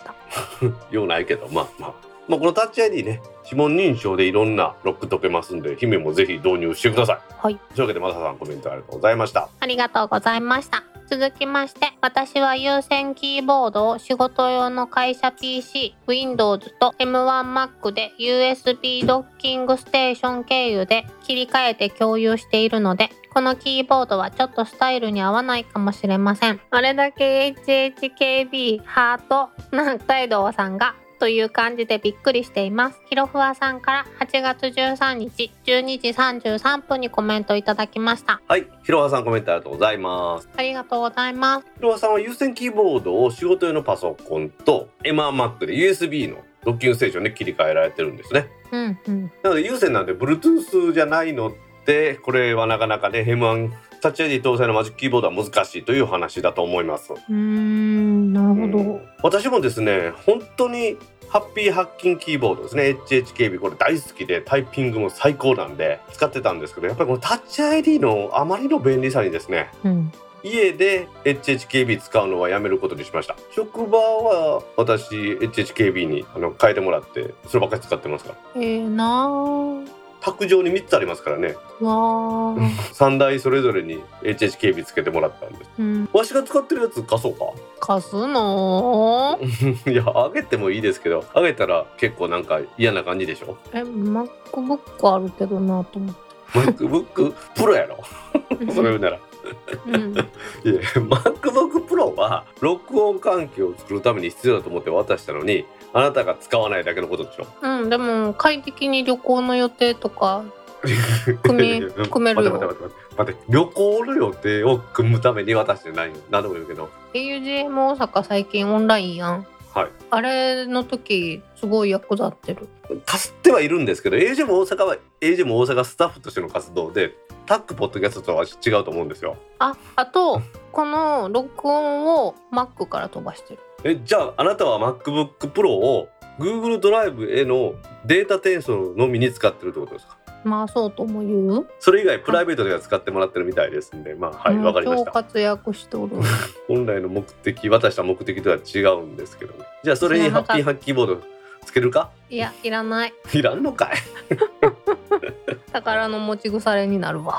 たようないけど、まあまあまあ、このタッチ アイディー ね、指紋認証でいろんなロック解けますんで、姫もぜひ導入してください。はい。というわけでマサさんコメントありがとうございました。ありがとうございました。続きまして、私は有線キーボードを仕事用の会社 ピーシー、Windows と エムワン Mac で ユーエスビー ドッキングステーション経由で切り替えて共有しているので、このキーボードはちょっとスタイルに合わないかもしれません。あれだけ エイチエイチケービー ハートな大道さんがという感じでびっくりしています。ひろふわさんからはちがつじゅうさんにちじゅうにじさんじゅうさんぷんにコメントいただきました。はい、ひろふわさんコメントありがとうございます。ありがとうございます。ひろふわさんは有線キーボードを仕事用のパソコンと エムワン Mac で ユーエスビー のドッキングステーションで切り替えられてるんですね、うんうん、なので有線なんで Bluetooth じゃないので、これはなかなかね エムワン タッチ アイディー 搭載のマジックキーボードは難しいという話だと思います。うーん、なるほど、うん、私もですね本当にハッピーハッキングキーボードですね、 エイチエイチケービー これ大好きでタイピングも最高なんで使ってたんですけど、やっぱりこのタッチ アイディー のあまりの便利さにですね、うん、家で エイチエイチケービー 使うのはやめることにしました。職場は私 エイチエイチケービー にあの変えてもらってそればっかり使ってますから。ええー、なー卓上にみっつありますからね。わさんだいそれぞれに エイチエイチケービー つけてもらったんです、うん、わしが使ってるやつ貸そうか。貸すのいやあげてもいいですけど、あげたら結構なんか嫌な感じでしょ。え MacBook あるけどなと思ってMacBook Pro やろそれならうん、いや MacBook Pro は録音環境を作るために必要だと思って渡したのに、あなたが使わないだけのことでしょ。うん、でも快適に旅行の予定とか組, 組めるよ。待って待って待って待って旅行の予定を組むために渡してないよ。何でも言うけど エーユージーエム 大阪最近オンラインやん。はい、あれの時すごい役立ってる。かすってはいるんですけど、 エージーエム 大阪は エージーエム 大阪スタッフとしての活動で、タックポッドキャストとは違うと思うんですよ。あ、あとこの録音を Mac から飛ばしてるえ、じゃああなたは MacBook Pro を Google ドライブへのデータ転送のみに使ってるってことですか。まあそうとも言う。それ以外プライベートでは使ってもらってるみたいですんで、まあはい、わかりました。超活躍しておる本来の目的、渡した目的とは違うんですけど、ね、じゃあそれにハッピーハッキーボードつけるか。いや、いらない。いらんのかい宝の持ち腐れになるわ。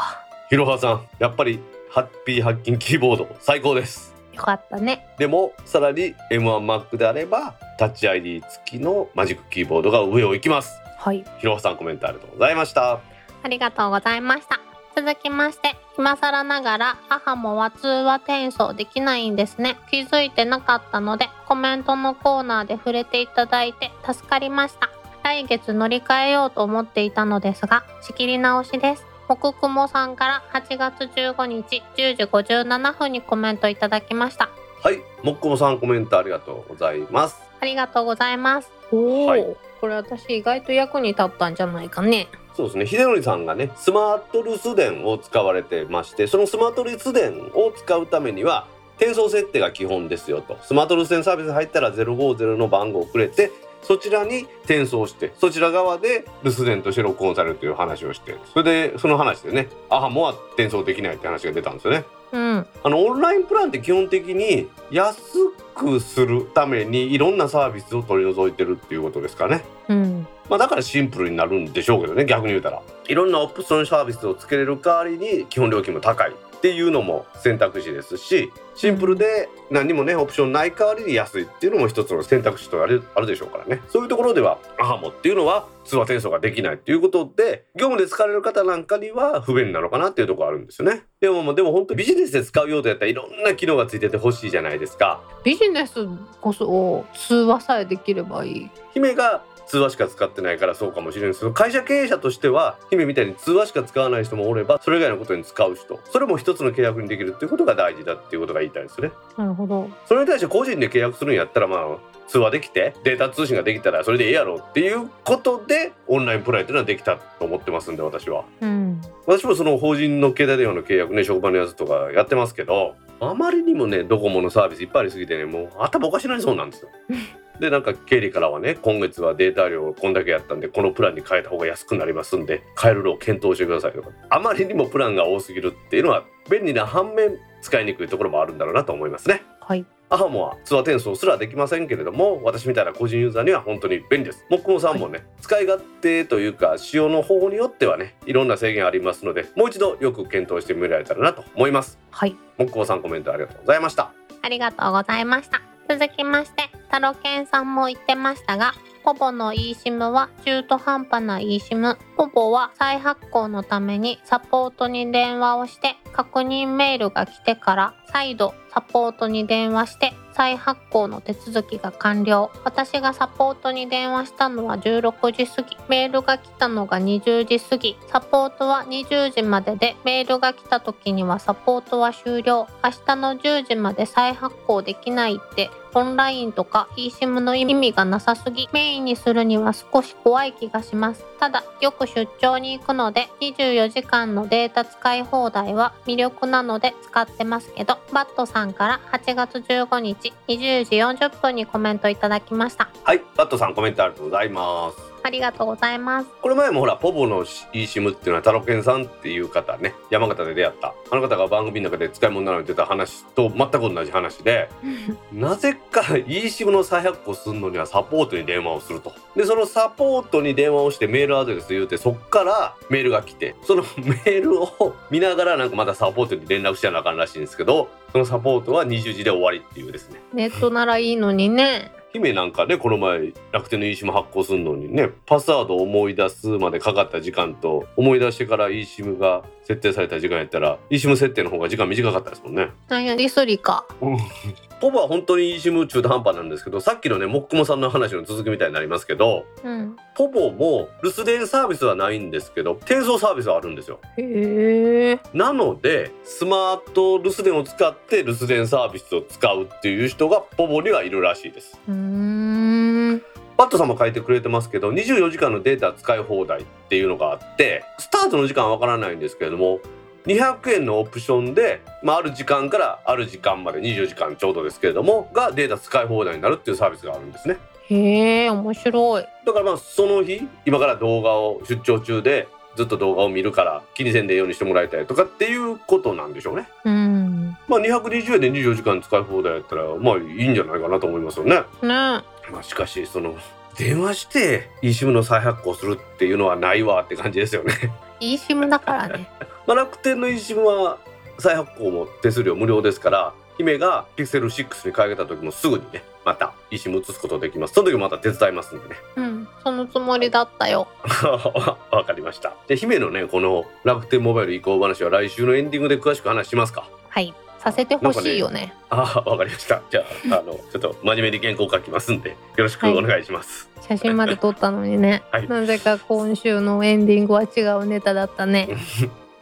ひろはさん、やっぱりハッピーハッキングキーボード最高です。よかったね。でもさらに エムワン Mac であればタッチ アイディー 付きのマジックキーボードが上を行きます。はい、ひろはさんコメントありがとうございました。ありがとうございました。続きまして、今更ながらアハモは通話転送できないんですね。気づいてなかったのでコメントのコーナーで触れていただいて助かりました。来月乗り換えようと思っていたのですが、仕切り直しです。奥雲さんからはちがつじゅうごにちじゅうじごじゅうななふんにコメントいただきました。はい、もっこもさんコメントありがとうございます。ありがとうございます。おー、はい、これ私意外と役に立ったんじゃないかね。そうですね、秀典さんがねスマート留守電を使われてまして、そのスマート留守電を使うためには転送設定が基本ですよと。スマート留守電サービス入ったらゼロごゼロの番号をくれて、そちらに転送してそちら側で留守電として録音されるという話をして、それでその話でね、アハモは転送できないって話が出たんですよね、うん、あのオンラインプランって基本的に安くするためにいろんなサービスを取り除いてるっていうことですからね、うん、まあ、だからシンプルになるんでしょうけどね。逆に言うたらいろんなオプションサービスをつけれる代わりに基本料金も高いっていうのも選択肢ですし、シンプルで何もねオプションない代わりに安いっていうのも一つの選択肢とあるでしょうからね。そういうところではアハモっていうのは通話転送ができないっていうことで業務で使われる方なんかには不便なのかなっていうところあるんですよね。でもでも本当ビジネスで使う用途やったらいろんな機能がついてて欲しいじゃないですか。ビジネスこそ通話さえできればいい。姫が通話しか使ってないからそうかもしれないですけど、会社経営者としては姫みたいに通話しか使わない人もおればそれ以外のことに使う人、それも一つの契約にできるっていうことが大事だっていうことが言いたいですね。なるほど。それに対して個人で契約するんやったら、まあ、通話できてデータ通信ができたらそれでいいやろっていうことでオンラインプランというのはできたと思ってますんで、私は、うん、私もその法人の携帯電話の契約ね、職場のやつとかやってますけど、あまりにもねドコモのサービスいっぱいありすぎてね、もう頭おかしなりそうなんですよ。でなんか経理からはね、今月はデータ量こんだけやったんでこのプランに変えた方が安くなりますんで変えるのを検討してくださいとか、あまりにもプランが多すぎるっていうのは便利な反面使いにくいところもあるんだろうなと思いますね。はい。アハモは通話転送すらできませんけれども、私みたいな個人ユーザーには本当に便利です。もっくもさんもね、はい、使い勝手というか使用の方法によってはねいろんな制限ありますので、もう一度よく検討してみられたらなと思います。はい。もっくもさんコメントありがとうございました。ありがとうございました。続きましてタロケンさんも言ってましたが、ポボの eSIM は中途半端な eSIM、 ポボは再発行のためにサポートに電話をして確認メールが来てから再度サポートに電話して再発行の手続きが完了。私がサポートに電話したのはじゅうろくじ過ぎ、メールが来たのがにじゅうじ過ぎ、サポートはにじゅうじまででメールが来た時にはサポートは終了。明日のじゅうじまで再発行できないってオンラインとか eSIM の意味がなさすぎ、メインにするには少し怖い気がします。ただよく出張に行くのでにじゅうよじかんのデータ使い放題は魅力なので使ってますけど、バットさんからはちがつじゅうごにちにじゅうじよんじゅっぷんにコメントいただきました。はい、バットさんコメントありがとうございます。ありがとうございます。これ前もほらポボの eSIM っていうのはタロケンさんっていう方ね、山形で出会ったあの方が番組の中で使い物なのに出た話と全く同じ話でなぜか eSIM の再発行するのにはサポートに電話をすると。でそのサポートに電話をしてメールアドレス言うて、そっからメールが来て、そのメールを見ながらなんかまたサポートに連絡しなあかんらしいんですけど、そのサポートはにじゅうじで終わりっていうですね。ネットならいいのにね。姫なんかね、この前楽天の eSIM 発行するのにね、パスワードを思い出すまでかかった時間と思い出してから eSIM が設定された時間やったら eSIM 設定の方が時間短かったですもんね。なんやリスリか。ポボは本当に eSIM 中途半端なんですけど、さっきのねもっくもさんの話の続きみたいになりますけど、うん、ポボも留守電サービスはないんですけど転送サービスはあるんですよ。へえ。なのでスマート留守電を使って留守電サービスを使うっていう人がポボにはいるらしいです。うん。バットさんも書いてくれてますけど、にじゅうよじかんのデータ使い放題っていうのがあって、スタートの時間はわからないんですけれどもにひゃくえんのオプションで、まあ、ある時間からある時間までにじゅうよじかんちょうどですけれどもがデータ使い放題になるっていうサービスがあるんですね。へー、面白い。だからまあその日今から動画を出張中でずっと動画を見るから気にせんでようにしてもらいたいとかっていうことなんでしょうね。うん。まあにひゃくにじゅうえんでにじゅうよじかん使い放題やったらまあいいんじゃないかなと思いますよね。ね。まあしかしその電話して eSIM の再発行するっていうのはないわって感じですよね。eSIM だからね。まあ、楽天の eSIM は再発行も手数料無料ですから、姫が ピクセルシックス に買い上げた時もすぐにねまた eSIM 移すことできます。その時もまた手伝いますんでね。うん、そのつもりだったよ。わかりました。じゃあ姫のねこの楽天モバイル移行話は来週のエンディングで詳しく話しますか。はい、させてほしいよ ね, ね。ああ、わかりました。じゃあ、 あのちょっと真面目に原稿書きますんでよろしくお願いします、はい、写真まで撮ったのにね、はい、なぜか今週のエンディングは違うネタだったね。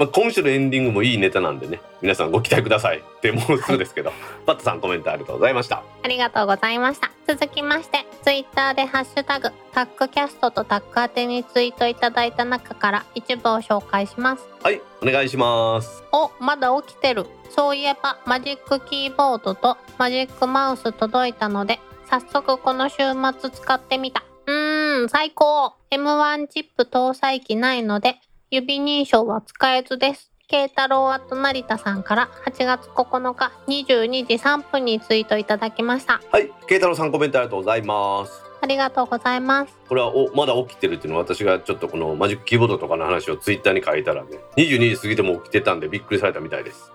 まあ、今週のエンディングもいいネタなんでね、皆さんご期待くださいってもうすぐですけど、バットさんコメントありがとうございました。ありがとうございました。続きまして、ツイッターでハッシュタグタックキャストとタック宛てにツイートいただいた中から一部を紹介します。はい、お願いします。お、まだ起きてる。そういえばマジックキーボードとマジックマウス届いたので早速この週末使ってみた。うーん、最高。 エムワン チップ搭載機ないので指認証は使えずです。ケイタロウアット成田さんからはちがつここのかにじゅうにじさんぷんにツイートいただきました。はい、ケイタロウさんコメントありがとうございます。ありがとうございます。これはおまだ起きてるっていうのは、私がちょっとこのマジックキーボードとかの話をツイッターに書いたらね、にじゅうにじ過ぎても起きてたんでびっくりされたみたいです。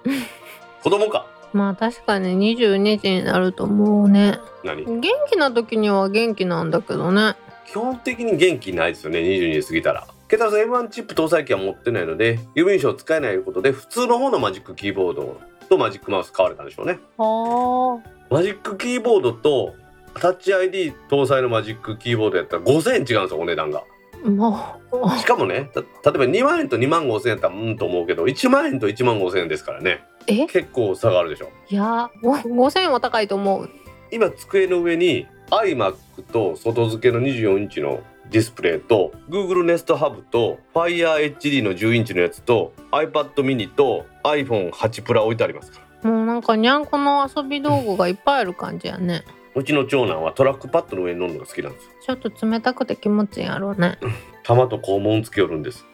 子供か。まあ確かににじゅうにじになるともうね、何元気な時には元気なんだけどね、基本的に元気ないですよねにじゅうに過ぎたら。ケタさん エムワン チップ搭載機は持ってないので郵便書を使えないことで普通の方のマジックキーボードとマジックマウス買われたんでしょうね。はマジックキーボードとタッチ アイディー 搭載のマジックキーボードやったらごせんえん違うんですよお値段が。もうしかもね、例えばにまんえんとにまんごせんえんやったらうんと思うけどいちまんえんといちまんごせんえんですからね。え結構差があるでしょ。いやごせんえんは高いと思う。今机の上に iMac と外付けのにじゅうよんインチのディスプレイと Google Nest Hub と Fire エイチディー のじゅうインチのやつと iPad mini と アイフォンエイト プラ置いてありますから、もうなんかにゃんこの遊び道具がいっぱいある感じやね。うちの長男はトラックパッドの上に乗るのが好きなんです。ちょっと冷たくて気持ちいいやろうね。玉と肛門つけよるんです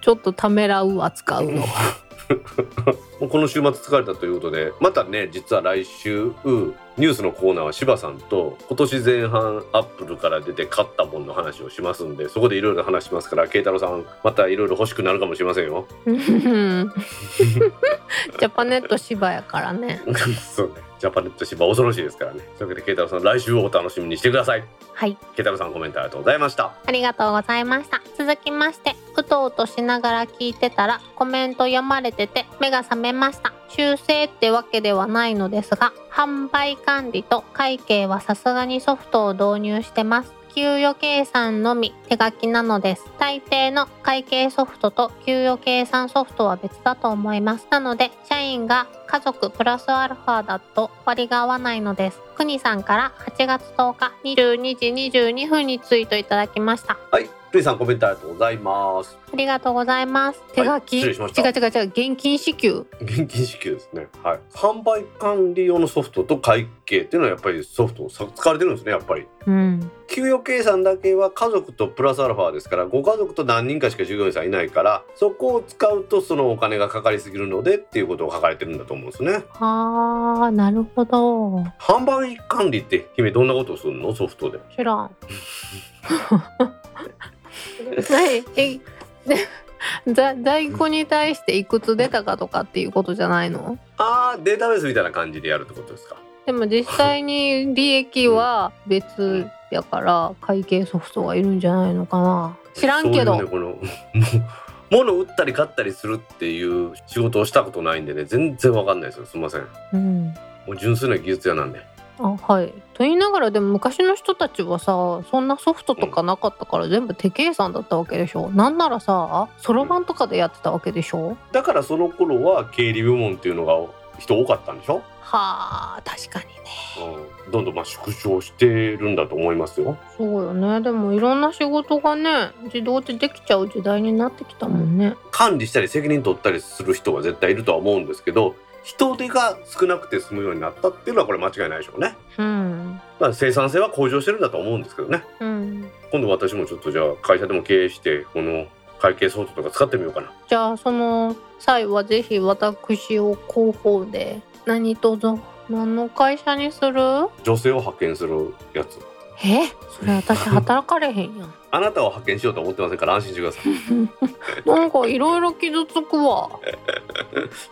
ちょっとためらう扱うのはこの週末疲れたということで、またね実は来週ニュースのコーナーは柴さんと今年前半アップルから出て買ったものの話をしますんで、そこでいろいろ話しますから慶太郎さんまたいろいろ欲しくなるかもしれませんよジャパネット柴やからねそうね、ジャパネット柴恐ろしいですからね。というわけで慶太郎さん来週をお楽しみにしてください。はい、慶太郎さんコメントありがとうございました。ありがとうございました。続きまして、うとうとしながら聞いてたらコメント読まれてて目が覚めました。修正ってわけではないのですが、販売管理と会計はさすがにソフトを導入してます。給与計算のみ手書きなのです。大抵の会計ソフトと給与計算ソフトは別だと思います。なので社員が家族プラスアルファだと割が合わないのです。くにさんからはちがつとおかにじゅうにじにじゅうにふんにツイートいただきました。はい、くにさんコメントありがとうございます。ありがとうございます。手書き、はい、失礼しました。違う違う違う、現金支給、現金支給ですね、はい、販売管理用のソフトと会計っていうのはやっぱりソフトを使われてるんですねやっぱり、うん、給与計算だけは家族とプラスアルファですから、ご家族と何人かしか従業員さんいないから、そこを使うとそのお金がかかりすぎるのでっていうことを書かれてるんだと思うんですね。あー、なるほど。販売管理って姫どんなことをするのソフトで。知らんはい在庫に対していくつ出たかとかっていうことじゃないの？あー、データベースみたいな感じでやるってことですか。でも実際に利益は別やから会計ソフトがいるんじゃないのかな。知らんけど。そういうね、この物売ったり買ったりするっていう仕事をしたことないんでね、全然わかんないですよ。すみません。うん、もう純粋な技術屋なんで。あ、はい。と言いながらでも昔の人たちはさ、そんなソフトとかなかったから全部手計算だったわけでしょ。なんならさ、そろばんとかでやってたわけでしょ。だからその頃は経理部門っていうのが人多かったんでしょ。はあ、確かにね、うん、どんどんまあ縮小してるんだと思いますよ。そうよね。でもいろんな仕事がね自動でできちゃう時代になってきたもんね。管理したり責任取ったりする人は絶対いるとは思うんですけど、人手が少なくて済むようになったっていうのはこれ間違いないでしょうね、うん、だから生産性は向上してるんだと思うんですけどね、うん、今度私もちょっとじゃあ会社でも経営してこの会計ソフトとか使ってみようかな。じゃあその際はぜひ私を広報で何とぞ。何の会社にする？女性を派遣するやつ。え？それ私働かれへんやんあなたを派遣しようと思ってませんから安心してくださいなんかいろいろ傷つくわ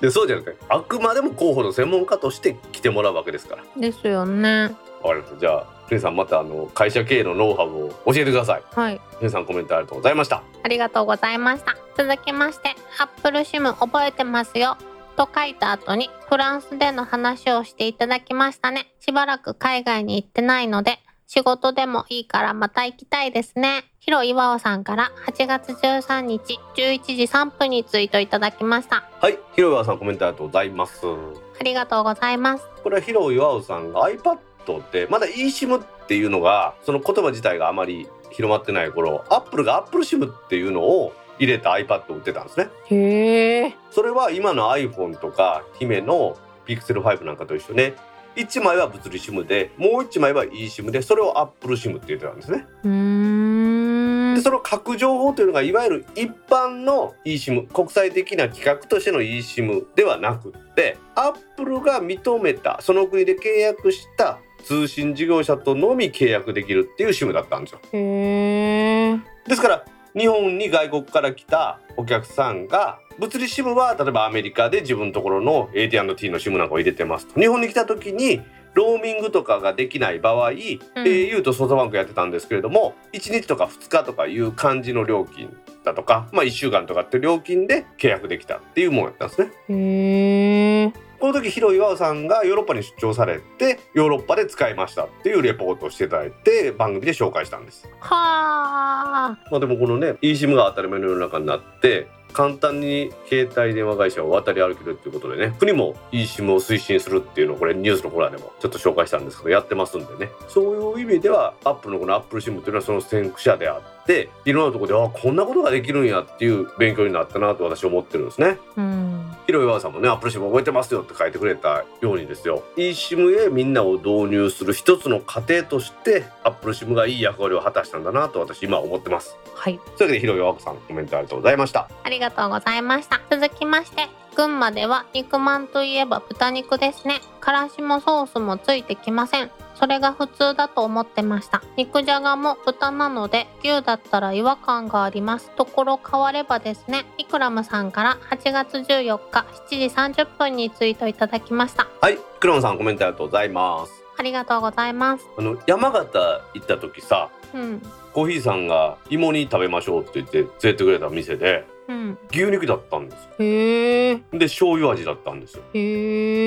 で、そうじゃなくてあくまでも候補の専門家として来てもらうわけですから。ですよね。わかりました。じゃあクリさんまたあの会社経営のノウハウを教えてください。はい。クリさんコメントありがとうございました。ありがとうございました。続きまして、 Apple シム 覚えてますよと書いた後にフランスでの話をしていただきましたね。しばらく海外に行ってないので仕事でもいいからまた行きたいですね。ひろいわおさんからはちがつじゅうさんにちじゅういちじさんぷんにツイートいただきました。はい、ひろいわおさんコメントありがとうございます。ありがとうございます。これはひろいわおさんが iPad ってまだ eSIM っていうのがその言葉自体があまり広まってない頃、 Apple が Apple シム っていうのを入れた iPad を売ってたんですね。へー。それは今の iPhone とか姫の ピクセルファイブ なんかと一緒ね、いちまいは物理 SIM でもういちまいは eSIM で、それを Apple SIM って言ってたんですね。うーん。でその核情報というのがいわゆる一般の eSIM、 国際的な規格としての eSIM ではなくって、 Apple が認めたその国で契約した通信事業者とのみ契約できるっていう SIM だったんですよ。へー。ですから日本に外国から来たお客さんが物理 SIM は例えばアメリカで自分のところの エーティーアンドティー の SIM なんかを入れてますと、日本に来た時にローミングとかができない場合、うん、エーユー とソフトバンクやってたんですけれども、いちにちとかふつかとかいう感じの料金だとか、まあ、いっしゅうかんとかって料金で契約できたっていうものだったんですね。へー。この時広岩尾さんがヨーロッパに出張されてヨーロッパで使いましたっていうレポートをしていただいて番組で紹介したんです。はー、まあ、でもこのね eSIM が当たり前の世の中になって簡単に携帯電話会社を渡り歩けるっていうことでね、国も eSIM を推進するっていうのをこれニュースのコーナーでもちょっと紹介したんですけどやってますんでね、そういう意味では Apple のこの Apple SIM というのはその先駆者であっていろんなところであこんなことができるんやっていう勉強になったなと私は思ってるんですね。うん、広岩さんもね Apple SIM 覚えてますよって書いてくれたようにですよ、 eSIM へみんなを導入する一つの過程として Apple SIM がいい役割を果たしたんだなと私今思ってます。はい、というわけで広岩さんコメントありがとうございました。ありがとうございました。ありがとうございました。続きまして群馬では肉まんといえば豚肉ですね。からしもソースもついてきません。それが普通だと思ってました。肉じゃがも豚なので牛だったら違和感があります。ところ変わればですね、イクラムさんからはちがつじゅうよっかしちじさんじゅっぷんにツイートいただきました。はい、イクラムさんコメントありがとうございます。ありがとうございます。あの山形行った時さ、うん、コーヒーさんが芋煮食べましょうって言って連れてくれた店でうん、牛肉だったんですよ。へー。で醤油味だったんですよ。へ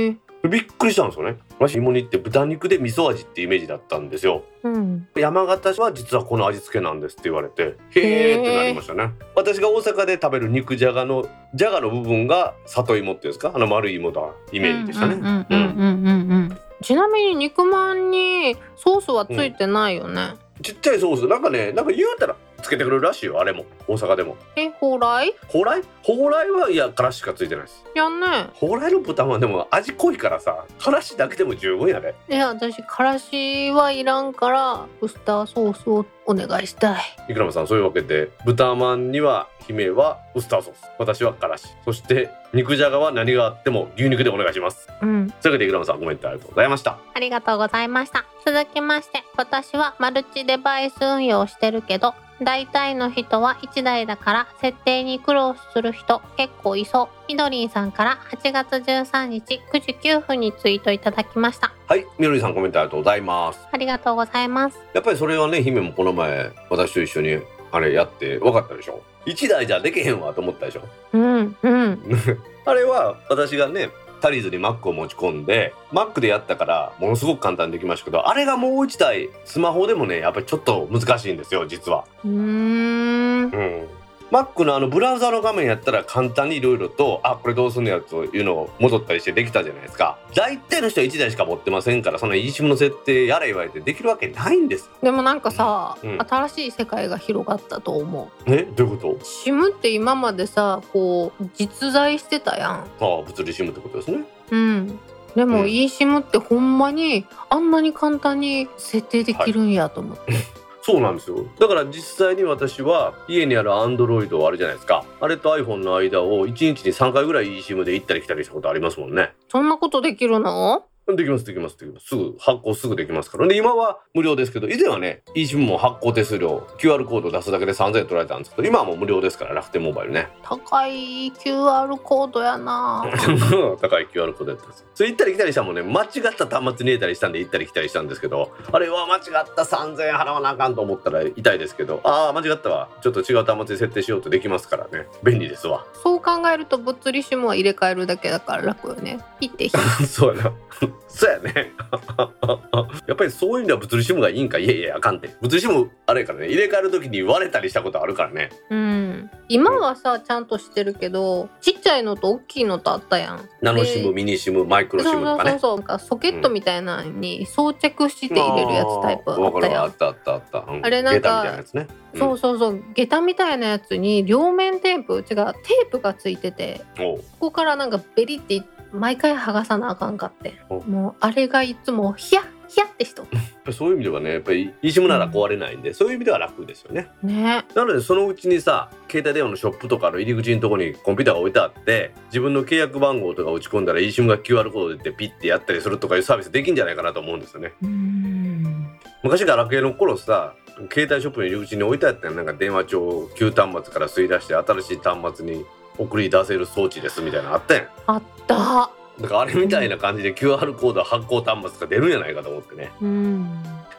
ー。びっくりしたんですよね。私芋煮って豚肉で味噌味ってイメージだったんですよ。うん、山形は実はこの味付けなんですって言われてへーってなりましたね。私が大阪で食べる肉じゃがのじゃがの部分が里芋っていうんですか、あの丸い芋だイメージでしたね。ちなみに肉まんにソースはついてないよね。うん、ちっちゃいソースなんかね、なんか言うたらつけてくれるらしいよ。あれも大阪でもえ蓬莱蓬莱蓬莱はいやからししかついてないです。いやね蓬莱の豚はでも味濃いからさからしだけでも十分やね。いや私からしはいらんからウスターソースをお願いしたい。イクラムさんそういうわけで豚まんには姫はウスターソース、私はからし、そして肉じゃがは何があっても牛肉でお願いします。うん、というわけでイクラムさんコメントありがとうございました。ありがとうございました。続きまして、私はマルチデバイス運用してるけど大体の人はいちだいだから設定に苦労する人結構いそう。みどりんさんからはちがつじゅうさんにちくじきゅうふんにツイートいただきました。はい、みどりんさんコメントありがとうございます。ありがとうございます。やっぱりそれはね、姫もこの前私と一緒にあれやって分かったでしょ。いちだいじゃできへんわと思ったでしょ。うんうんあれは私がねタリーズに Mac を持ち込んで Mac でやったからものすごく簡単にできましたけど、あれがもういちだいスマホでもねやっぱりちょっと難しいんですよ実は。うーん、うん、Mac のあのブラウザの画面やったら簡単にいろいろとあこれどうすんのやというのを戻ったりしてできたじゃないですか。大体の人はいちだいしか持ってませんから、その eSIM の設定やれ言われてできるわけないんです。でもなんかさ、うん、新しい世界が広がったと思う。えどういうこと。 SIM って今までさこう実在してたやん。ああ物理 SIM ってことですね。うんでも、うん、eSIM ってほんまにあんなに簡単に設定できるんやと思って、はいそうなんですよ。だから実際に私は家にある Android あるじゃないですか、あれと iPhone の間をいちにちにさんかいぐらい eSIM で行ったり来たりしたことありますもんね。そんなことできるの？できますできますできます。すぐ発行すぐできますから。で今は無料ですけど、以前はね eSIM も発行手数料 キューアール コード出すだけでさんぜんえん取られたんですけど、今はもう無料ですから楽天モバイルね。高い キューアール コードやな高い キューアール コードやったんです。それ行ったり来たりしたもんね、間違った端末に入れたりしたんで行ったり来たりしたんですけど、あれは間違ったさんぜんえん払わなあかんと思ったら痛いですけど、ああ間違ったわちょっと違う端末に設定しようとできますからね、便利ですわ。そう考えると物理 SIM は入れ替えるだけだから楽よね。ピッてそうやなそうやねやっぱりそういう意味では物理 SIM がいいんか。いやいやあかんって、物理 SIM あれからね入れ替える時に割れたりしたことあるからね。うん今はさちゃんとしてるけどちっちゃいのと大きいのとあったやん。ナノ SIM、ミニ SIM、マイクロ SIM とかね。そうそうそうなんかソケットみたいなのに装着して入れるやつタイプあったやん。あったあったあった、うん、あれなんか下駄みたいなやつね、うん、そうそうそう下駄みたいなやつに両面テープ違うテープがついてて、ここからなんかベリっていって毎回剥がさなあかんかって、もうあれがいつもヒヤッヒヤッてしとったそういう意味ではねやっぱり eSIM なら壊れないんで、うん、そういう意味では楽ですよね。ねなのでそのうちにさ携帯電話のショップとかの入り口のところにコンピューターが置いてあって自分の契約番号とか打ち込んだら eSIM が キューアール コードでピッてやったりするとかいうサービスできんじゃないかなと思うんですよね。うーん昔ガラケーの頃さ、携帯ショップの入り口に置いてあったなんか電話帳を旧端末から吸い出して新しい端末に送り出せる装置ですみたいなのあったやん。あった。だからあれみたいな感じで キューアール コード発行端末が出るんじゃないかと思ってね。うん。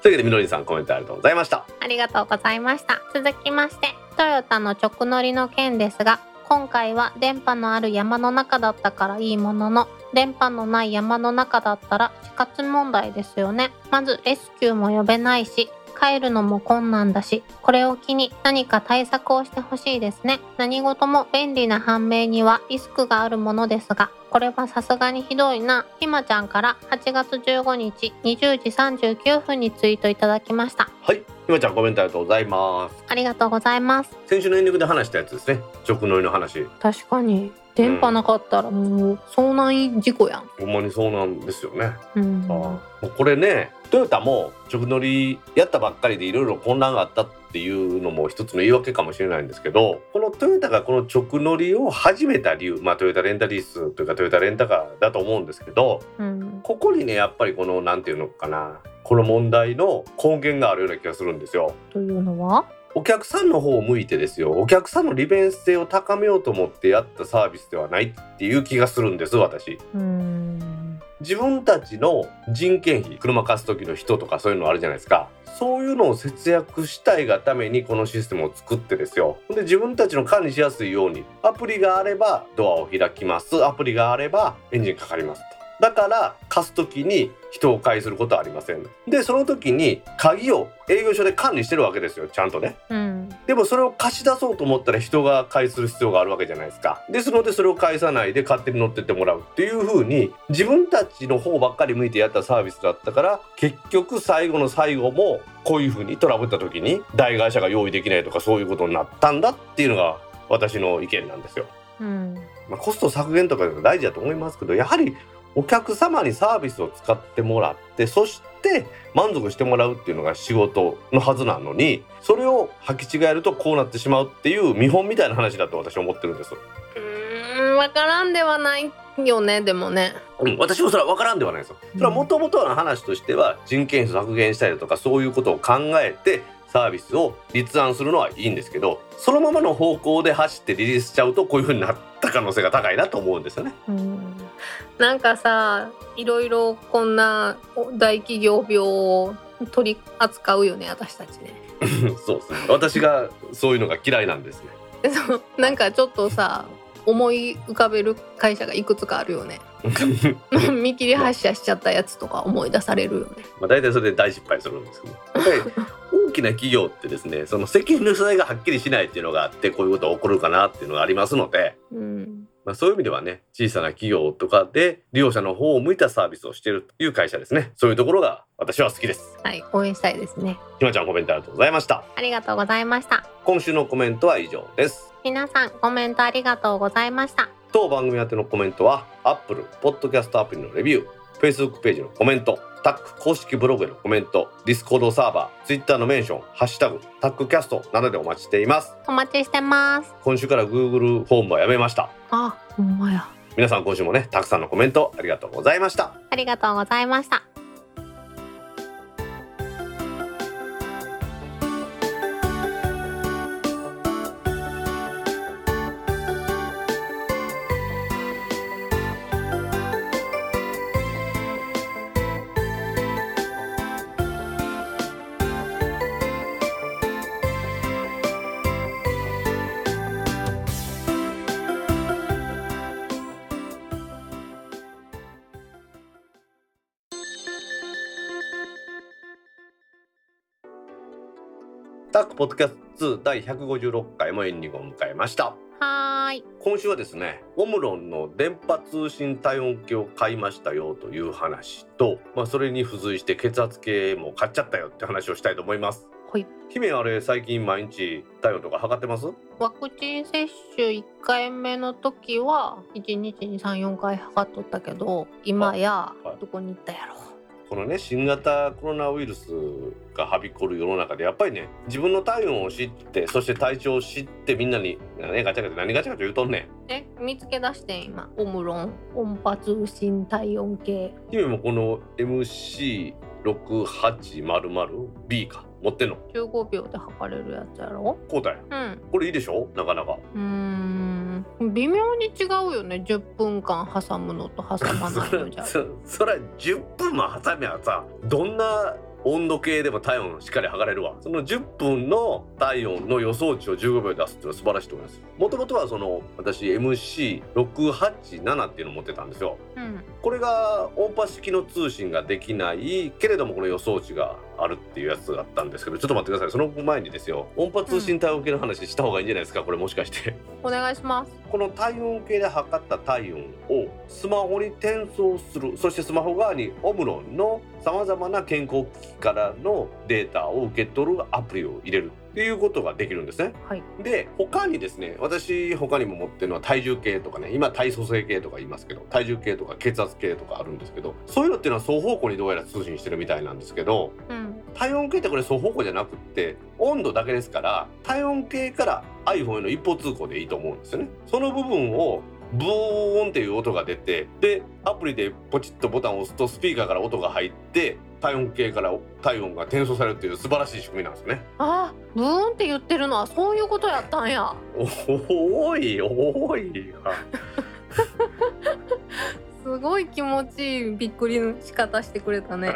というわけでみのりさん、コメントありがとうございました。ありがとうございました。続きまして、トヨタの直乗りの件ですが、今回は電波のある山の中だったからいいものの、電波のない山の中だったら死活問題ですよね。まずレスキューも呼べないし、帰るのも困難だし、これを機に何か対策をしてほしいですね。何事も便利な反面にはリスクがあるものですが、これはさすがにひどいな。ひまちゃんからはちがつじゅうごにちにじゅうじさんじゅうきゅうふんにツイートいただきました。はい、ひまちゃん、コメントありがとうございます。ありがとうございます。先週のエンディングで話したやつですね、直乗りの話。確かに電波なかったらもう遭難事故やん。ほんまにそうなんですよね、うん、ああ、これね、トヨタも直乗りやったばっかりでいろいろ混乱があったっていうのも一つの言い訳かもしれないんですけど、このトヨタがこの直乗りを始めた理由、まあ、トヨタレンタリースというかトヨタレンタカーだと思うんですけど、うん、ここにね、やっぱりこのなんていうのかな、この問題の根源があるような気がするんですよ。というのは、お客さんの方を向いてですよ、お客さんの利便性を高めようと思ってやったサービスではないっていう気がするんです、私。うーん。自分たちの人件費、車貸す時の人とかそういうのあるじゃないですか。そういうのを節約したいがためにこのシステムを作ってですよ。で、自分たちの管理しやすいように、アプリがあればドアを開きます、アプリがあればエンジンかかりますと。だから貸すときに人を介することはありません。で、その時に鍵を営業所で管理してるわけですよ、ちゃんとね、うん、でもそれを貸し出そうと思ったら人が介する必要があるわけじゃないですか。ですのでそれを介さないで勝手に乗ってってもらうっていう風に、自分たちの方ばっかり向いてやったサービスだったから、結局最後の最後もこういう風にトラブった時に代替車が用意できないとか、そういうことになったんだっていうのが私の意見なんですよ、うん。まあ、コスト削減とか大事だと思いますけど、やはりお客様にサービスを使ってもらって、そして満足してもらうっていうのが仕事のはずなのに、それを履き違えるとこうなってしまうっていう見本みたいな話だと私は思ってるんです。うーん、分からんではないよね。でもね、うん、私もそれは分からんではないですよ。それは元々の話としては、人件費削減したりだとかそういうことを考えてサービスを立案するのはいいんですけど、そのままの方向で走ってリリースしちゃうとこういう風になった可能性が高いなと思うんですよね。うん、なんかさ、いろいろこんな大企業病を取り扱うよね、私たちね。そうですね、私がそういうのが嫌いなんですね。そう、なんかちょっとさ、思い浮かべる会社がいくつかあるよね。見切り発車しちゃったやつとか思い出されるよね。まあ、大体それで大失敗するんですけど、大きな企業ってですね、その責任の所在がはっきりしないっていうのがあって、こういうことが起こるかなっていうのがありますので、うん、まあ、そういう意味ではね、小さな企業とかで利用者の方を向いたサービスをしているという会社ですね。そういうところが私は好きです。はい、応援したいですね。ひまちゃん、コメントありがとうございました。ありがとうございました。今週のコメントは以上です。皆さん、コメントありがとうございました。当番組宛てのコメントは Apple Podcast アプリのレビュー、Facebook ページのコメント、タック公式ブログへのコメント、Discord サーバー、Twitter のメンション、ハッシュタグ、タックキャストなどでお待ちしています。お待ちしてます。今週から Google フォームはやめました。あ、ほんまや。皆さん、今週もね、たくさんのコメントありがとうございました。ありがとうございました。タックポッドキャストツーだいひゃくごじゅうろっかいもエンディングを迎えました。はーい、今週はですね、オムロンの電波通信体温計を買いましたよという話と、まあ、それに付随して血圧計も買っちゃったよって話をしたいと思います。はい、姫、あれ最近毎日体温とか測ってます？ワクチン接種いっかいめの時はいちにちにさん、よんかい測っとったけど、今やどこに行ったやろ。このね、新型コロナウイルスがはびこる世の中で、やっぱりね、自分の体温を知って、そして体調を知って、みんなに、ね、ガチャガチャ何ガチャガチャ言うとんねん。え、見つけ出してん今、オムロン音波通信体温計。君もこの エムシーろくはちまるまるビー か持ってんの。じゅうごびょうで測れるやつやろ。こうだよ、うん、これいいでしょ。なかなかうーん微妙に違うよね。じゅっぷんかん挟むのと挟まないのじゃん。そ, そ, そらじゅっぷんも挟めばさ、どんな温度計でも体温しっかり測れるわ。そのじゅっぷんの体温の予想値をじゅうごびょうで出すっていうのは素晴らしいと思います。もともとはその私 エムシーろくはちなな っていうのを持ってたんですよ、うん、これが音波式の通信ができないけれどもこの予想値があるっていうやつだったんですけど、ちょっと待ってください。その前にですよ、音波通信体温計の話した方がいいんじゃないですか、うん、これもしかしてお願いします。この体温計で測った体温をスマホに転送する、そしてスマホ側にオムロンのさまざまな健康機器からのデータを受け取るアプリを入れるっていうことができるんですね、はい、で他にですね、私他にも持ってるのは体重計とかね、今体組成計とか言いますけど、体重計とか血圧計とかあるんですけど、そういうのっていうのは双方向にどうやら通信してるみたいなんですけど、うん、体温計ってこれ双方向じゃなくって温度だけですから、体温計から iPhone への一方通行でいいと思うんですよね。その部分をブーンっていう音が出て、でアプリでポチッとボタンを押すとスピーカーから音が入って体温計から体温が転送されるっていう素晴らしい仕組みなんですね。ああ、ブーンって言ってるのはそういうことやったんや。おいおいすごい気持ちいいびっくりの仕方してくれたね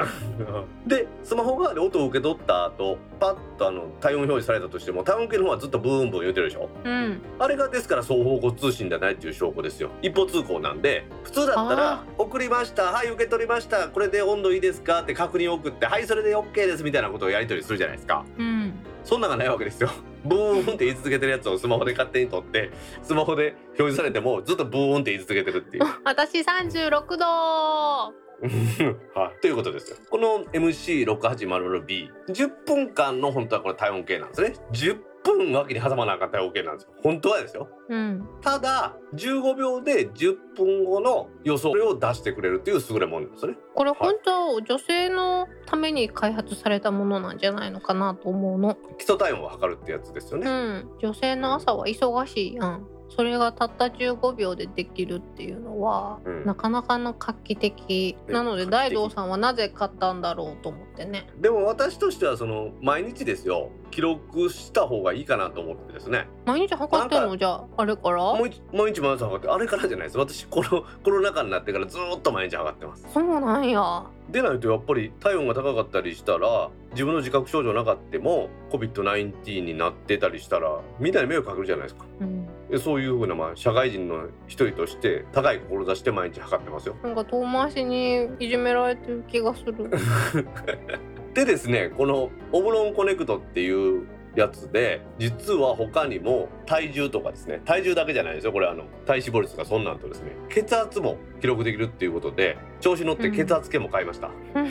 でスマホ側で音を受け取った後パッとあの体温表示されたとしても、体温計の方はずっとブーンブーン言ってるでしょ、うん、あれがですから双方向通信じゃないっていう証拠ですよ。一方通行なんで、普通だったら送りました、はい受け取りました、これで温度いいですかって確認を送って、はいそれで OK ですみたいなことをやり取りするじゃないですか、うん、そんなのがないわけですよ。ブーンって言い続けてるやつをスマホで勝手に撮ってスマホで表示されてもずっとブーンって言い続けてるっていう私さんじゅうろくどはい、ということですよ。この エムシーろくはちまるまるビー じゅっぷんかんの本当はこれ体温計なんですね。じゅっぷん脇に挟まなかったら OK なんですよ、本当はですよ、うん、ただじゅうごびょうでじゅっぷんごの予想を出してくれるっていう優れものですね。これ本当、はい、女性のために開発されたものなんじゃないのかなと思うの。基礎体温を測るってやつですよね、うん、女性の朝は忙しいやん。それがたったじゅうごびょうでできるっていうのは、うん、なかなかの画期的なので、大道さんはなぜ買ったんだろうと思ってね。でも私としてはその毎日ですよ、記録した方がいいかなと思ってですね。毎日測ってんの？じゃああれからもう毎日毎日測って、あれからじゃないです。私このコロナ禍になってからずっと毎日測ってます。そうなんや。でないとやっぱり体温が高かったりしたら、自分の自覚症状なかっても コビッドじゅうきゅう になってたりしたらみんなに迷惑かけるじゃないですか、うん、そういう風な、まあ、社会人の一人として高い志して毎日測ってますよ。なんか遠回しにいじめられてる気がするでですね、このオブロンコネクトっていうやつで、実は他にも体重とかですね、体重だけじゃないですよ、これあの体脂肪率がそんなんとですね、血圧も記録できるっていうことで調子乗って血圧計も買いました、うんうん、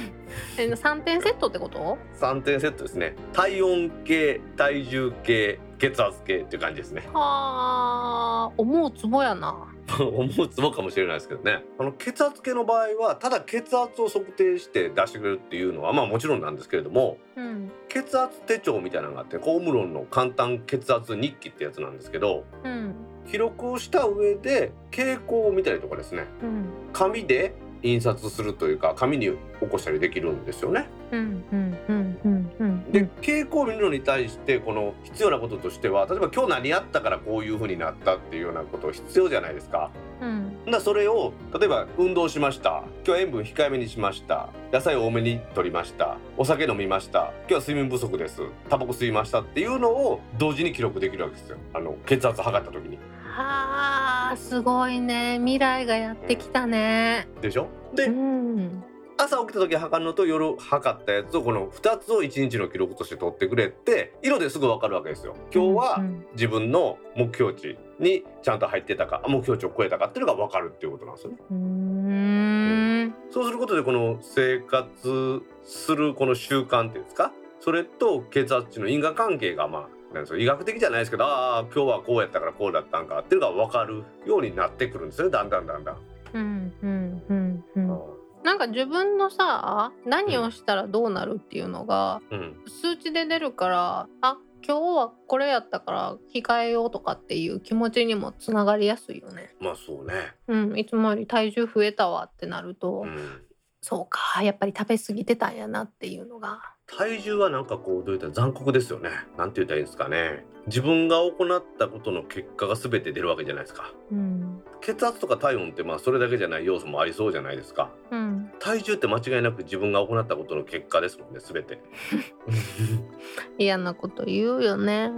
えさんてんセットってことさんてんセットですね。体温計、体重計、血圧計っていう感じですね。はあ、思うツボやな思うツボかもしれないですけどね。あの血圧計の場合はただ血圧を測定して出してくれるっていうのはまあもちろんなんですけれども、うん、血圧手帳みたいなのがあって、オムロンの簡単血圧日記ってやつなんですけど、うん、記録をした上で傾向を見たりとかですね、うん、紙で印刷するというか紙に起こしたりできるんですよね、うんうんうんうんうん、で傾向を見るのに対してこの必要なこととしては、例えば今日何やったからこういう風になったっていうようなこと必要じゃないですか、うん、だからそれを例えば運動しました、今日塩分控えめにしました、野菜を多めに取りました、お酒飲みました、今日は睡眠不足です、タバコ吸いましたっていうのを同時に記録できるわけですよ、あの血圧測った時に。はあ、すごいね、未来がやってきたね、うん、でしょ。で、うん、朝起きた時測るのと夜測ったやつをこのふたつをいちにちの記録として取ってくれて、色ですぐ分かるわけですよ。今日は自分の目標値にちゃんと入ってたか、目標値を超えたかっていうのが分かるっていうことなんですよね。うーん、うん、そうすることでこの生活するこの習慣っていうんですか、それと血圧値の因果関係がまあ医学的じゃないですけど、ああ今日はこうやったからこうだったんかっていうのが分かるようになってくるんですよ、だんだんだんだん。うんうんうんうん。なんか自分のさ、何をしたらどうなるっていうのが、うん、数値で出るから、あ今日はこれやったから控えようとかっていう気持ちにもつながりやすいよね。まあそうね。うん、いつもより体重増えたわってなると。うん、そうか、やっぱり食べ過ぎてたんやなっていうのが。体重はなんかこうどういった残酷ですよね。なんて言ったらいいんですかね。自分が行ったことの結果が全て出るわけじゃないですか、うん、血圧とか体温ってまあそれだけじゃない要素もありそうじゃないですか、うん、体重って間違いなく自分が行ったことの結果ですもんね、全て嫌なこと言うよね。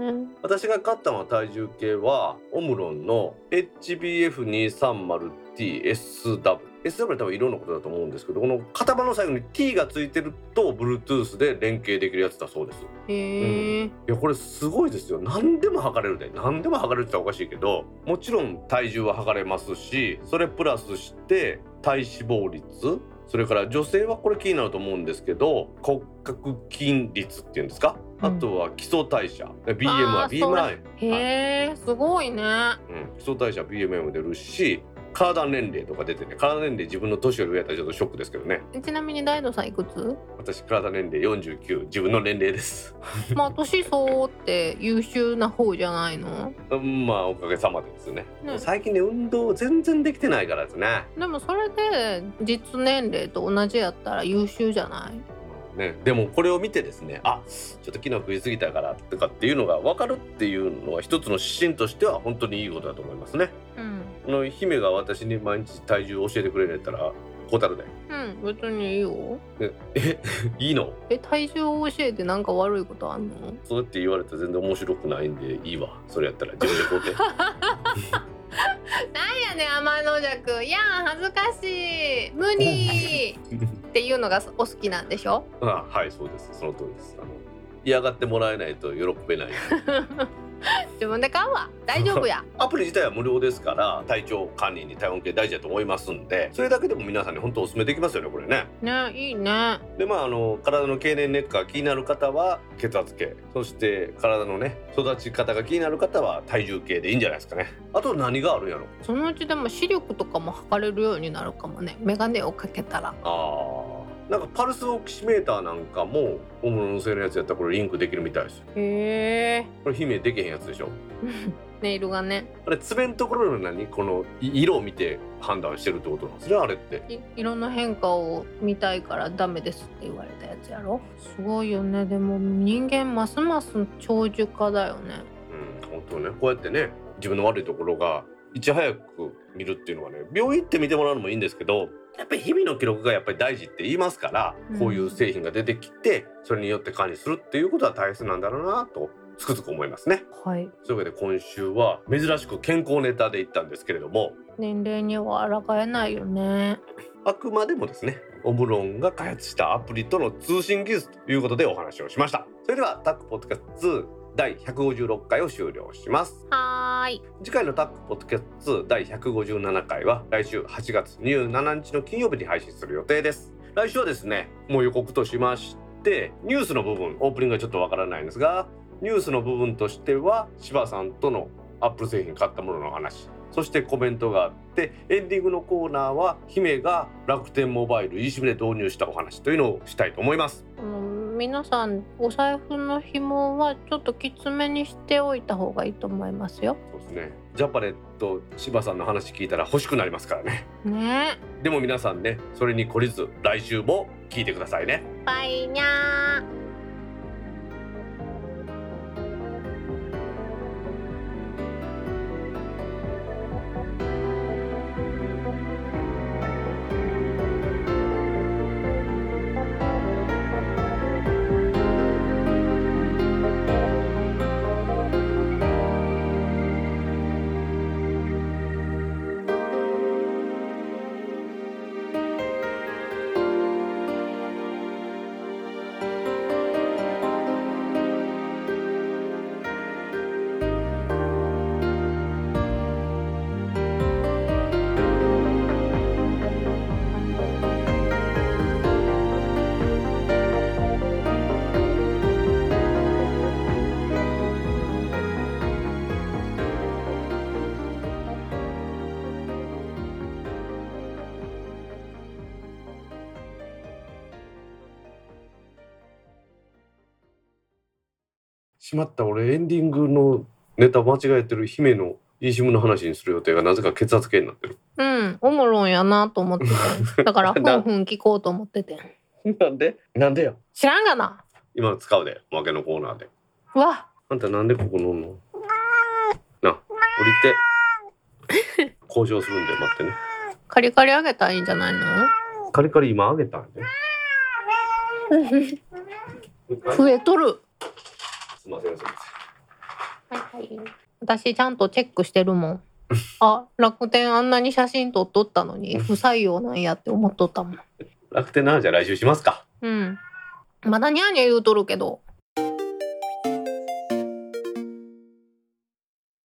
私が買ったのは体重計はオムロンの エイチビーエフにーさんまるティーエスダブリュー エスダブリュー 多分色のことだと思うんですけど、この型番の最後に T がついてると Bluetooth で連携できるやつだそうです。へえ、うん。いやこれすごいですよ。何でも測れるね。何でも測れるっておかしいけど、もちろん体重は測れますし、それプラスして体脂肪率、それから女性はこれ気になると思うんですけど骨格筋率っていうんですか、うん、あとは基礎代謝 ビーエムアイ、へえすごいね、うん、基礎代謝 ビーエムアイ も出るし、体年齢とか出てね、体年齢自分の年より上やったらちょっとショックですけどね。ちなみに大道さんいくつ？私体年齢よんじゅうきゅう、自分の年齢ですまあ年相応って優秀な方じゃないの？まあおかげさまですね、ね、最近ね運動全然できてないからですね。でもそれで実年齢と同じやったら優秀じゃない？ね、でもこれを見てですね、あ、ちょっと昨日食い過ぎたからとかっていうのが分かるっていうのは一つの指針としては本当にいいことだと思いますね、うん、この姫が私に毎日体重を教えてくれるやったら答えるね。うん、別にいいよ。え、いいの？え、体重を教えてなんか悪いことあんの？そうやって言われたら全然面白くないんでいいわ、それやったら自分でこうてなんやねん天の弱、いやん恥ずかしい無理っていうのがお好きなんでしょ？ああ、はい、そうです、その通りです。あの嫌がってもらえないと喜べない自分で買うわ、大丈夫やアプリ自体は無料ですから体調管理に体温計大事だと思いますんで、それだけでも皆さんに本当お勧めできますよね、これね。ね、いいね。で、まあ、あの体の経年劣化が気になる方は血圧計、そして体のね育ち方が気になる方は体重計でいいんじゃないですかね。あと何があるやろ。そのうちでも視力とかも測れるようになるかもね、メガネをかけたら。ああ。なんかパルスオキシメーターなんかもオムロン製のやつやったらこれリンクできるみたいですよ。へー、これ姫できへんやつでしょネイルがね、あれ爪のところの何この色を見て判断してるってことなんですね、あれって。色の変化を見たいからダメですって言われたやつやろ。すごいよね。でも人間ますます長寿化だよね。うん、本当ね。こうやってね自分の悪いところがいち早く見るっていうのはね、病院って見てもらうのもいいんですけど、やっぱり日々の記録がやっぱり大事って言いますから、うん、こういう製品が出てきてそれによって管理するっていうことは大切なんだろうなとつくづく思いますね。はい。そういうわけで今週は珍しく健康ネタでいったんですけれども、年齢には抗えないよね。あくまでもですね、オムロンが開発したアプリとの通信技術ということでお話をしました。それではタックポッドキャストツー第ひゃくごじゅうろっかいを終了します。はーい。次回のタックポッドキャストツー第ひゃくごじゅうななかいは来週はちがつにじゅうしちにちの金曜日に配信する予定です。来週はですね、もう予告としましてニュースの部分、オープニングはちょっとわからないんですが、ニュースの部分としては柴さんとのアップル製品買ったものの話、そしてコメントがあって、エンディングのコーナーは姫が楽天モバイル eSIM で導入したお話というのをしたいと思います。皆さんお財布の紐はちょっときつめにしておいた方がいいと思いますよ。そうですね。ジャパレット柴さんの話聞いたら欲しくなりますからね。ね。でも皆さんね、それに懲りず来週も聞いてくださいね。バイニャー。しまった、俺エンディングのネタ間違えてる。姫の eSIM の話にする予定がなぜか血圧計になってる。うん、おもろんやなと思ってて、だからふんふん聞こうと思っててなんでなんでよ、知らんがな。今使うで、おまけのコーナーで。うわ、あんたなんでここ乗んのな、降りて交渉するんで待ってね。カリカリあげたらいいんじゃないの。カリカリ今あげたんで増えとる。すいません、すいません。はいはい。私ちゃんとチェックしてるもん。あ、楽天あんなに写真撮っとったのに不採用なんやって思っとったもん。楽天ならじゃあ来週しますか。うん。まだニャーニャー言うとるけど。